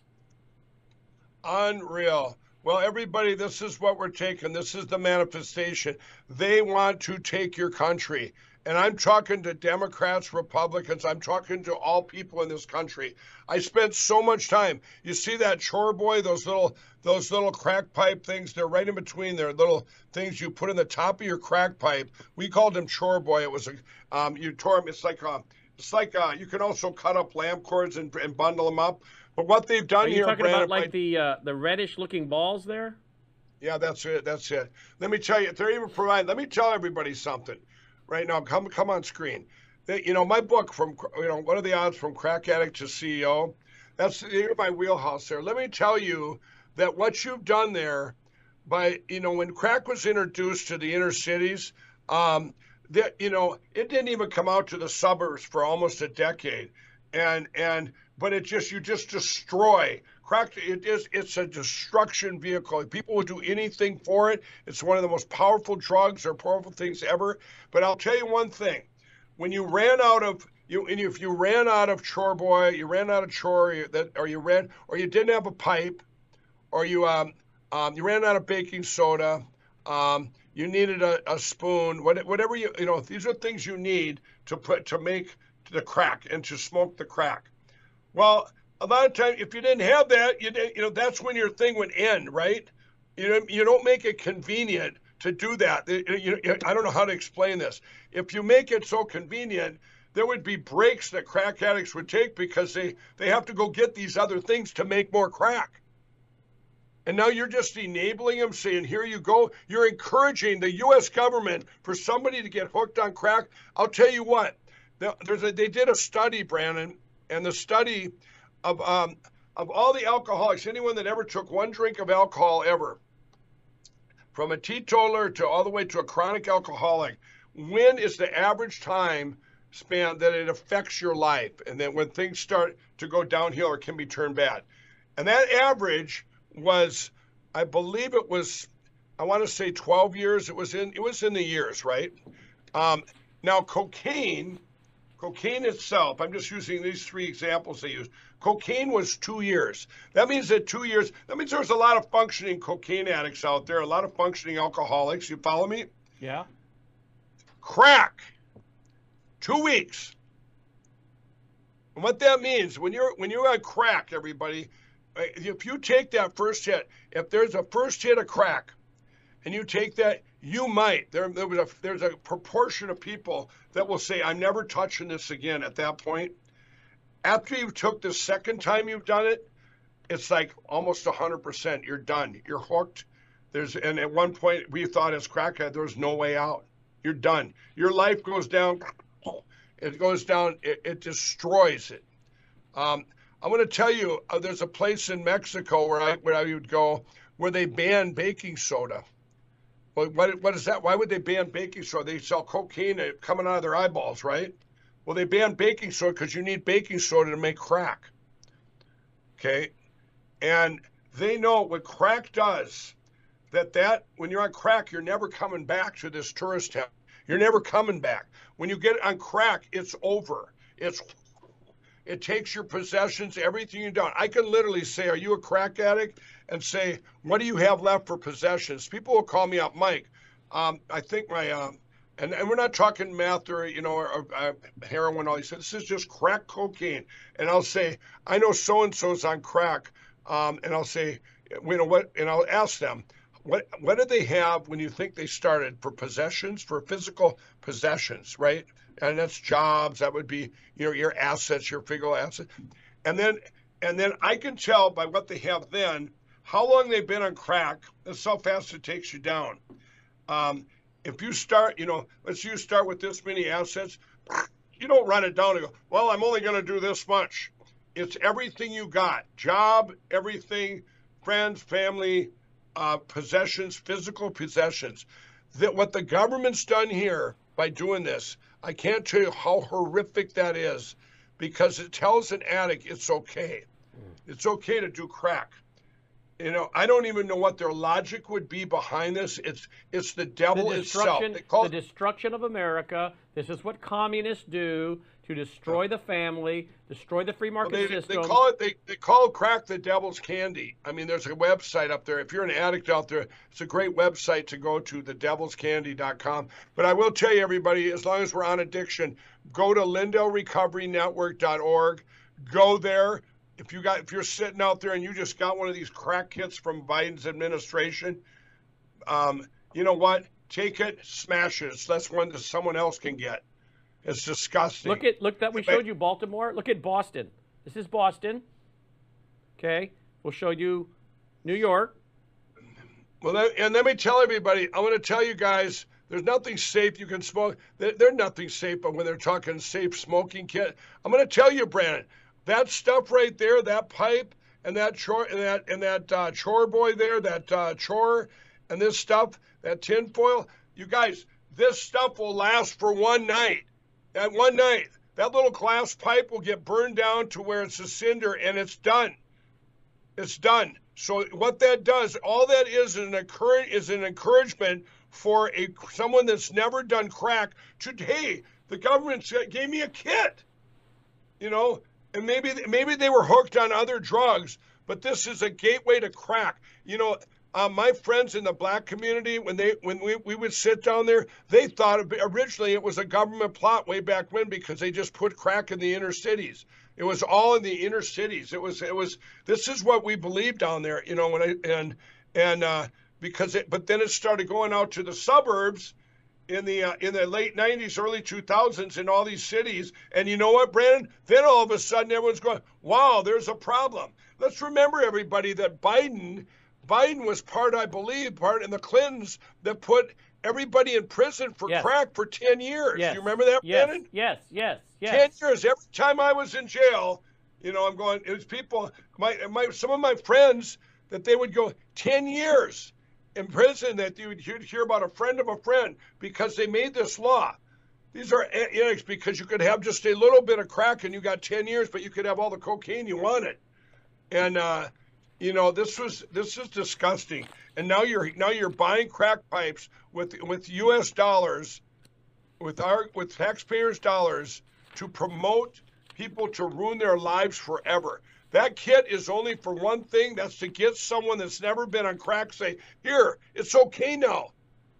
Unreal. Well, everybody, this is what we're taking. This is the manifestation. They want to take your country. And I'm talking to Democrats, Republicans. I'm talking to all people in this country. I spent so much time. You see that chore boy, those little those little crack pipe things, they're right in between there, little things you put in the top of your crack pipe. We called them chore boy. It was a, um, you tore them, it's like, a, it's like a, you can also cut up lamp cords and, and bundle them up. But what they've done here, Brandon. Are you talking about like the, uh, the reddish-looking balls there? Yeah, that's it, that's it. Let me tell you, if they're even providing, let me tell everybody something. Right now, come come on screen. They, you know, my book, from you know, what are the odds from crack addict to C E O? That's you're my wheelhouse there. Let me tell you that what you've done there, by you know, when crack was introduced to the inner cities, um, that you know, it didn't even come out to the suburbs for almost a decade, and and but it just you just destroy. Crack, it is, it's a destruction vehicle. People will do anything for it. It's one of the most powerful drugs or powerful things ever. But I'll tell you one thing. When you ran out of, you, and if you ran out of chore boy, you ran out of chore, or you, that, or you ran, or you didn't have a pipe, or you, um, um, you ran out of baking soda, um, you needed a, a spoon, whatever you, you know, these are things you need to put, to make the crack and to smoke the crack. Well, a lot of times, if you didn't have that, you didn't, you know, that's when your thing would end, right? You know, you don't make it convenient to do that. You, you, I don't know how to explain this. If you make it so convenient, there would be breaks that crack addicts would take because they they have to go get these other things to make more crack. And now you're just enabling them, saying, here you go. You're encouraging the U S government for somebody to get hooked on crack. I'll tell you what. There's a, they did a study, Brandon, and the study of um of all the alcoholics, anyone that ever took one drink of alcohol ever, from a teetotaler to all the way to a chronic alcoholic, when is the average time span that it affects your life and then when things start to go downhill or can be turned bad? And that average was, I believe it was, I want to say twelve years. It was in it was in the years, right? Um, now cocaine, cocaine itself, I'm just using these three examples they use. Cocaine was two years. That means that two years, that means there's a lot of functioning cocaine addicts out there, a lot of functioning alcoholics. You follow me? Yeah. Crack, two weeks. And what that means, when you're when you're on crack, everybody, if you take that first hit, if there's a first hit of crack, and you take that, you might. There, there was a, there's a proportion of people that will say, I'm never touching this again at that point. After you took the second time you've done it, it's like almost one hundred percent. You're done. You're hooked. There's, and at one point, we thought as crackhead, there was no way out. You're done. Your life goes down. It goes down. It, it destroys it. Um, I'm going to tell you, uh, there's a place in Mexico where I, where I would go where they ban baking soda. Well, what, what is that? Why would they ban baking soda? They sell cocaine coming out of their eyeballs, right? Well, they banned baking soda because you need baking soda to make crack. Okay? And they know what crack does, that that when you're on crack, you're never coming back to this tourist town. You're never coming back. When you get on crack, it's over. It's It takes your possessions, everything you've done. I can literally say, are you a crack addict? And say, what do you have left for possessions? People will call me up, Mike, um, I think my, um, and, and we're not talking meth or, you know, or, or, or heroin, all these things. This is just crack cocaine. And I'll say, I know so-and-so's on crack. Um, and I'll say, you know what, and I'll ask them, what, what did they have when you think they started for possessions, for physical possessions, right? And that's jobs, that would be you know, your assets, your physical assets. And then and then I can tell by what they have then, how long they've been on crack, that's how fast it takes you down. Um, if you start, you know, let's you start with this many assets, you don't run it down and go, well, I'm only gonna do this much. It's everything you got, job, everything, friends, family, uh, possessions, physical possessions. That what the government's done here by doing this, I can't tell you how horrific that is, because it tells an addict it's okay. It's okay to do crack. You know, I don't even know what their logic would be behind this. It's it's the devil the itself. The destruction of America. This is what communists do to destroy the family, destroy the free market well, they, system. They call it they, they call crack the devil's candy. I mean, there's a website up there. If you're an addict out there, it's a great website to go to, the devil's candy dot com. But I will tell you, everybody, as long as we're on addiction, go to lindell recovery network dot org. Go there. If you got, if you're sitting out there and you just got one of these crack kits from Biden's administration, um, you know what? Take it, smash it. It's less one that someone else can get. It's disgusting. Look at look that we showed you Baltimore. Look at Boston. This is Boston. Okay, we'll show you New York. Well, and let me tell everybody. I want to tell you guys. There's nothing safe you can smoke. They're nothing safe, but when they're talking safe smoking kit, I'm going to tell you, Brandon. That stuff right there, that pipe, and that chore, and that and that uh, chore boy there, that uh, chore, and this stuff, that tin foil. You guys, this stuff will last for one night. That one night, that little glass pipe will get burned down to where it's a cinder, and it's done. It's done. So what that does, all that is an encourage is an encouragement for a someone that's never done crack to, hey, the government gave me a kit, you know. And maybe maybe they were hooked on other drugs, but this is a gateway to crack. You know, uh, my friends in the black community, when they when we, we would sit down there, they thought of, originally it was a government plot way back when because they just put crack in the inner cities. It was all in the inner cities. It was it was this is what we believed down there. You know, when I and and uh, because it, but then it started going out to the suburbs. In the uh, in the late nineties, early two thousands, in all these cities, and you know what, Brandon? Then all of a sudden, everyone's going, "Wow, there's a problem." Let's remember, everybody, that Biden, Biden was part, I believe, part in the Clintons that put everybody in prison for yes. crack for ten years. Yes. You remember that, yes. Brandon? Yes, yes, yes. Ten years. Every time I was in jail, you know, I'm going. It was people, my my, some of my friends that they would go ten years. In prison that you would hear about a friend of a friend because they made this law. These are antics because you could have just a little bit of crack and you got ten years, but you could have all the cocaine you wanted. And uh, you know, this was this is disgusting. And now you're now you're buying crack pipes with with U S dollars, with our with taxpayers' dollars to promote people to ruin their lives forever. That kit is only for one thing. That's to get someone that's never been on crack say, here, it's okay now.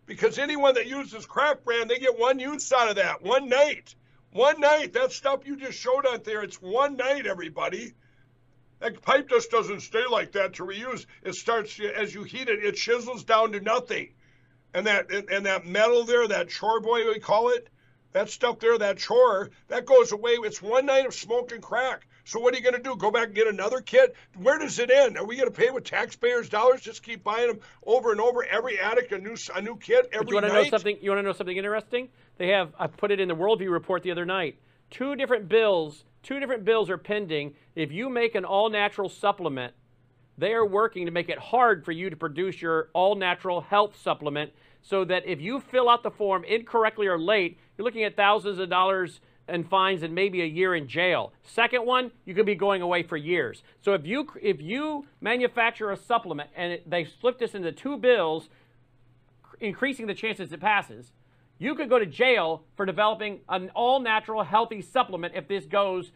Because anyone that uses crack, brand, they get one use out of that, one night. One night, that stuff you just showed out there, it's one night, everybody. That pipe just doesn't stay like that to reuse. It starts, as you heat it, it chisels down to nothing. And that, and that metal there, that chore boy, we call it, that stuff there, that chore, that goes away. It's one night of smoking crack. So what are you going to do? Go back and get another kit? Where does it end? Are we going to pay with taxpayers' dollars? Just keep buying them over and over. Every addict a new a new kit every you want night. To know something? You want to know something interesting? They have. I put it in the Worldview report the other night. Two different bills. Two different bills are pending. If you make an all-natural supplement, they are working to make it hard for you to produce your all-natural health supplement. So that if you fill out the form incorrectly or late, you're looking at thousands of dollars and fines and maybe a year in jail. Second one, you could be going away for years. So if you if you manufacture a supplement and it, they split this into two bills, increasing the chances it passes, you could go to jail for developing an all-natural healthy supplement if this goes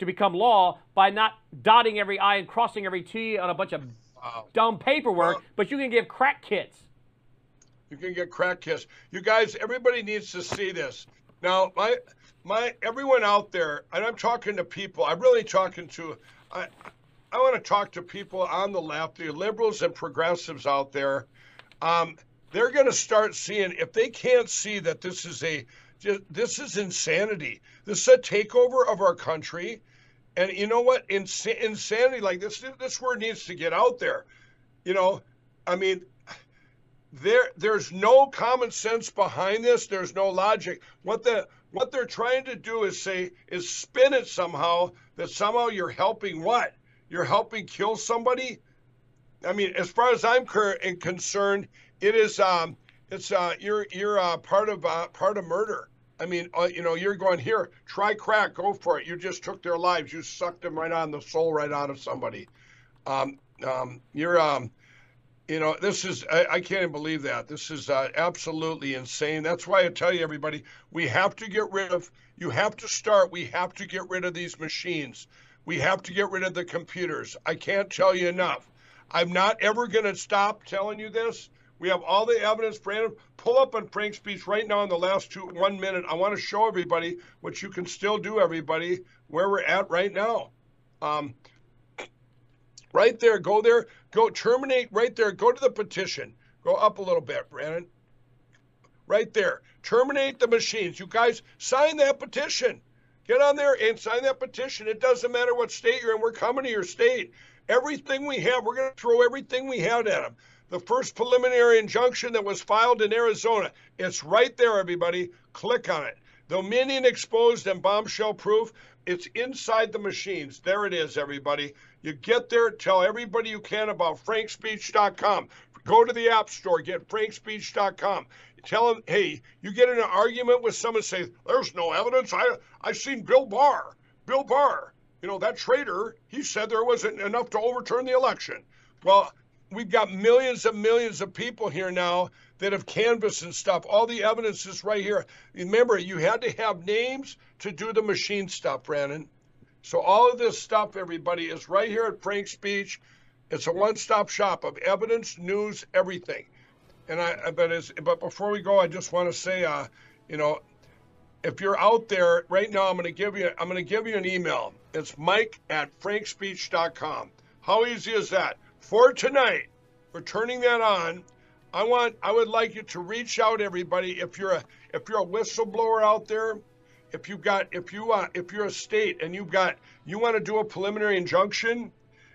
to become law by not dotting every I and crossing every T on a bunch of wow. dumb paperwork, wow. but you can give crack kits. You can get crack kits. You guys, everybody needs to see this. Now, my... My everyone out there, and I'm talking to people. I'm really talking to. I, I want to talk to people on the left, the liberals and progressives out there. Um, they're going to start seeing if they can't see that this is a, just, this is insanity. This is a takeover of our country, and you know what? Ins- insanity like this. This word needs to get out there. You know, I mean. There, there's no common sense behind this. There's no logic. What the what they're trying to do is say is spin it somehow that somehow you're helping what? You're helping kill somebody. I mean, as far as I'm concerned, it is um, it's uh, you're you're uh, part of uh, part of murder. I mean, uh, you know, you're going here, try crack, go for it. You just took their lives. You sucked them right on the soul, right out of somebody. Um, Um, you're, um, you know, this is, I, I can't believe that. This is uh, absolutely insane. That's why I tell you, everybody, we have to get rid of, you have to start, we have to get rid of these machines. We have to get rid of the computers. I can't tell you enough. I'm not ever going to stop telling you this. We have all the evidence. Brandon, pull up on Frank's speech right now in the last two, one minute. I want to show everybody what you can still do, everybody, where we're at right now. Um, right there, go there, go terminate right there. Go to the petition. Go up a little bit, Brandon. Right there. Terminate the machines. You guys, sign that petition. Get on there and sign that petition. It doesn't matter what state you're in. We're coming to your state. Everything we have, we're going to throw everything we have at them. The first preliminary injunction that was filed in Arizona, it's right there, everybody. Click on it. Dominion exposed and bombshell proof. It's inside the machines. There it is, everybody. You get there, tell everybody you can about frank speech dot com. Go to the App Store, get frank speech dot com. Tell them, hey, you get in an argument with someone, say, there's no evidence. I, I've seen Bill Barr. Bill Barr, you know, that traitor, he said there wasn't enough to overturn the election. Well, we've got millions and millions of people here now that have canvassed and stuff. All the evidence is right here. Remember, you had to have names to do the machine stuff, Brandon. So all of this stuff, everybody, is right here at Frank's Speech. It's a one-stop shop of evidence, news, everything. And I, but as, but before we go, I just want to say, uh, you know, if you're out there right now, I'm going to give you, I'm going to give you an email. It's Mike at frank speech dot com. How easy is that? For tonight, we're turning that on. I want, I would like you to reach out, everybody. If you're a, if you're a whistleblower out there, if you've got, if you, uh, if you're a state and you've got, you want to do a preliminary injunction,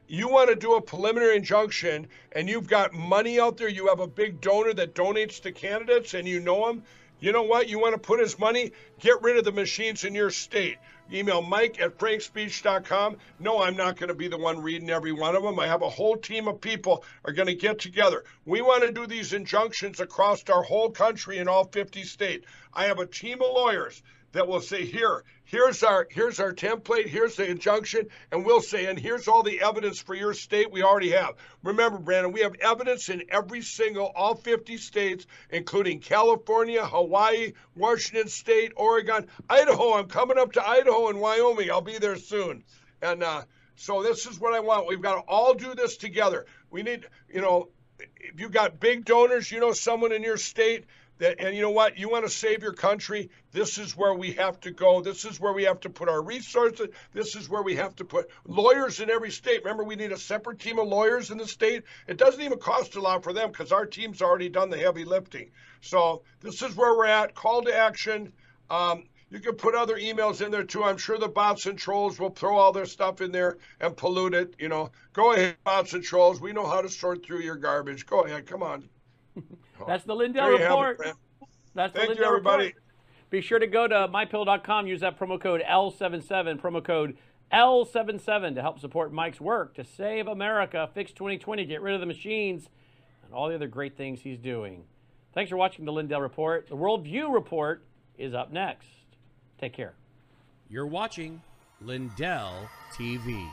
you want to do a preliminary injunction, and you've got money out there. You have a big donor that donates to candidates, and you know him. You know what? You want to put his money. Get rid of the machines in your state. Email Mike at frank speech dot com. No, I'm not going to be the one reading every one of them. I have a whole team of people are going to get together. We want to do these injunctions across our whole country in all fifty states. I have a team of lawyers that will say, here, here's our, here's our template, here's the injunction, and we'll say, and here's all the evidence for your state we already have. Remember, Brandon, we have evidence in every single, all fifty states, including California, Hawaii, Washington State, Oregon, Idaho. I'm coming up to Idaho and Wyoming. I'll be there soon. And uh, so this is what I want. We've got to all do this together. We need, you know, if you've got big donors, you know someone in your state, that, and you know what? You want to save your country. This is where we have to go. This is where we have to put our resources. This is where we have to put lawyers in every state. Remember, we need a separate team of lawyers in the state. It doesn't even cost a lot for them because our team's already done the heavy lifting. So this is where we're at. Call to action. Um, you can put other emails in there, too. I'm sure the bots and trolls will throw all their stuff in there and pollute it. You know, go ahead, bots and trolls. We know how to sort through your garbage. Go ahead. Come on. That's the Lindell Report. It, That's Thank the Lindell you, everybody. Report. Be sure to go to my pillow dot com. Use that promo code L seventy-seven, promo code L seventy-seven to help support Mike's work to save America, fix twenty twenty, get rid of the machines, and all the other great things he's doing. Thanks for watching the Lindell Report. The Worldview Report is up next. Take care. You're watching Lindell T V.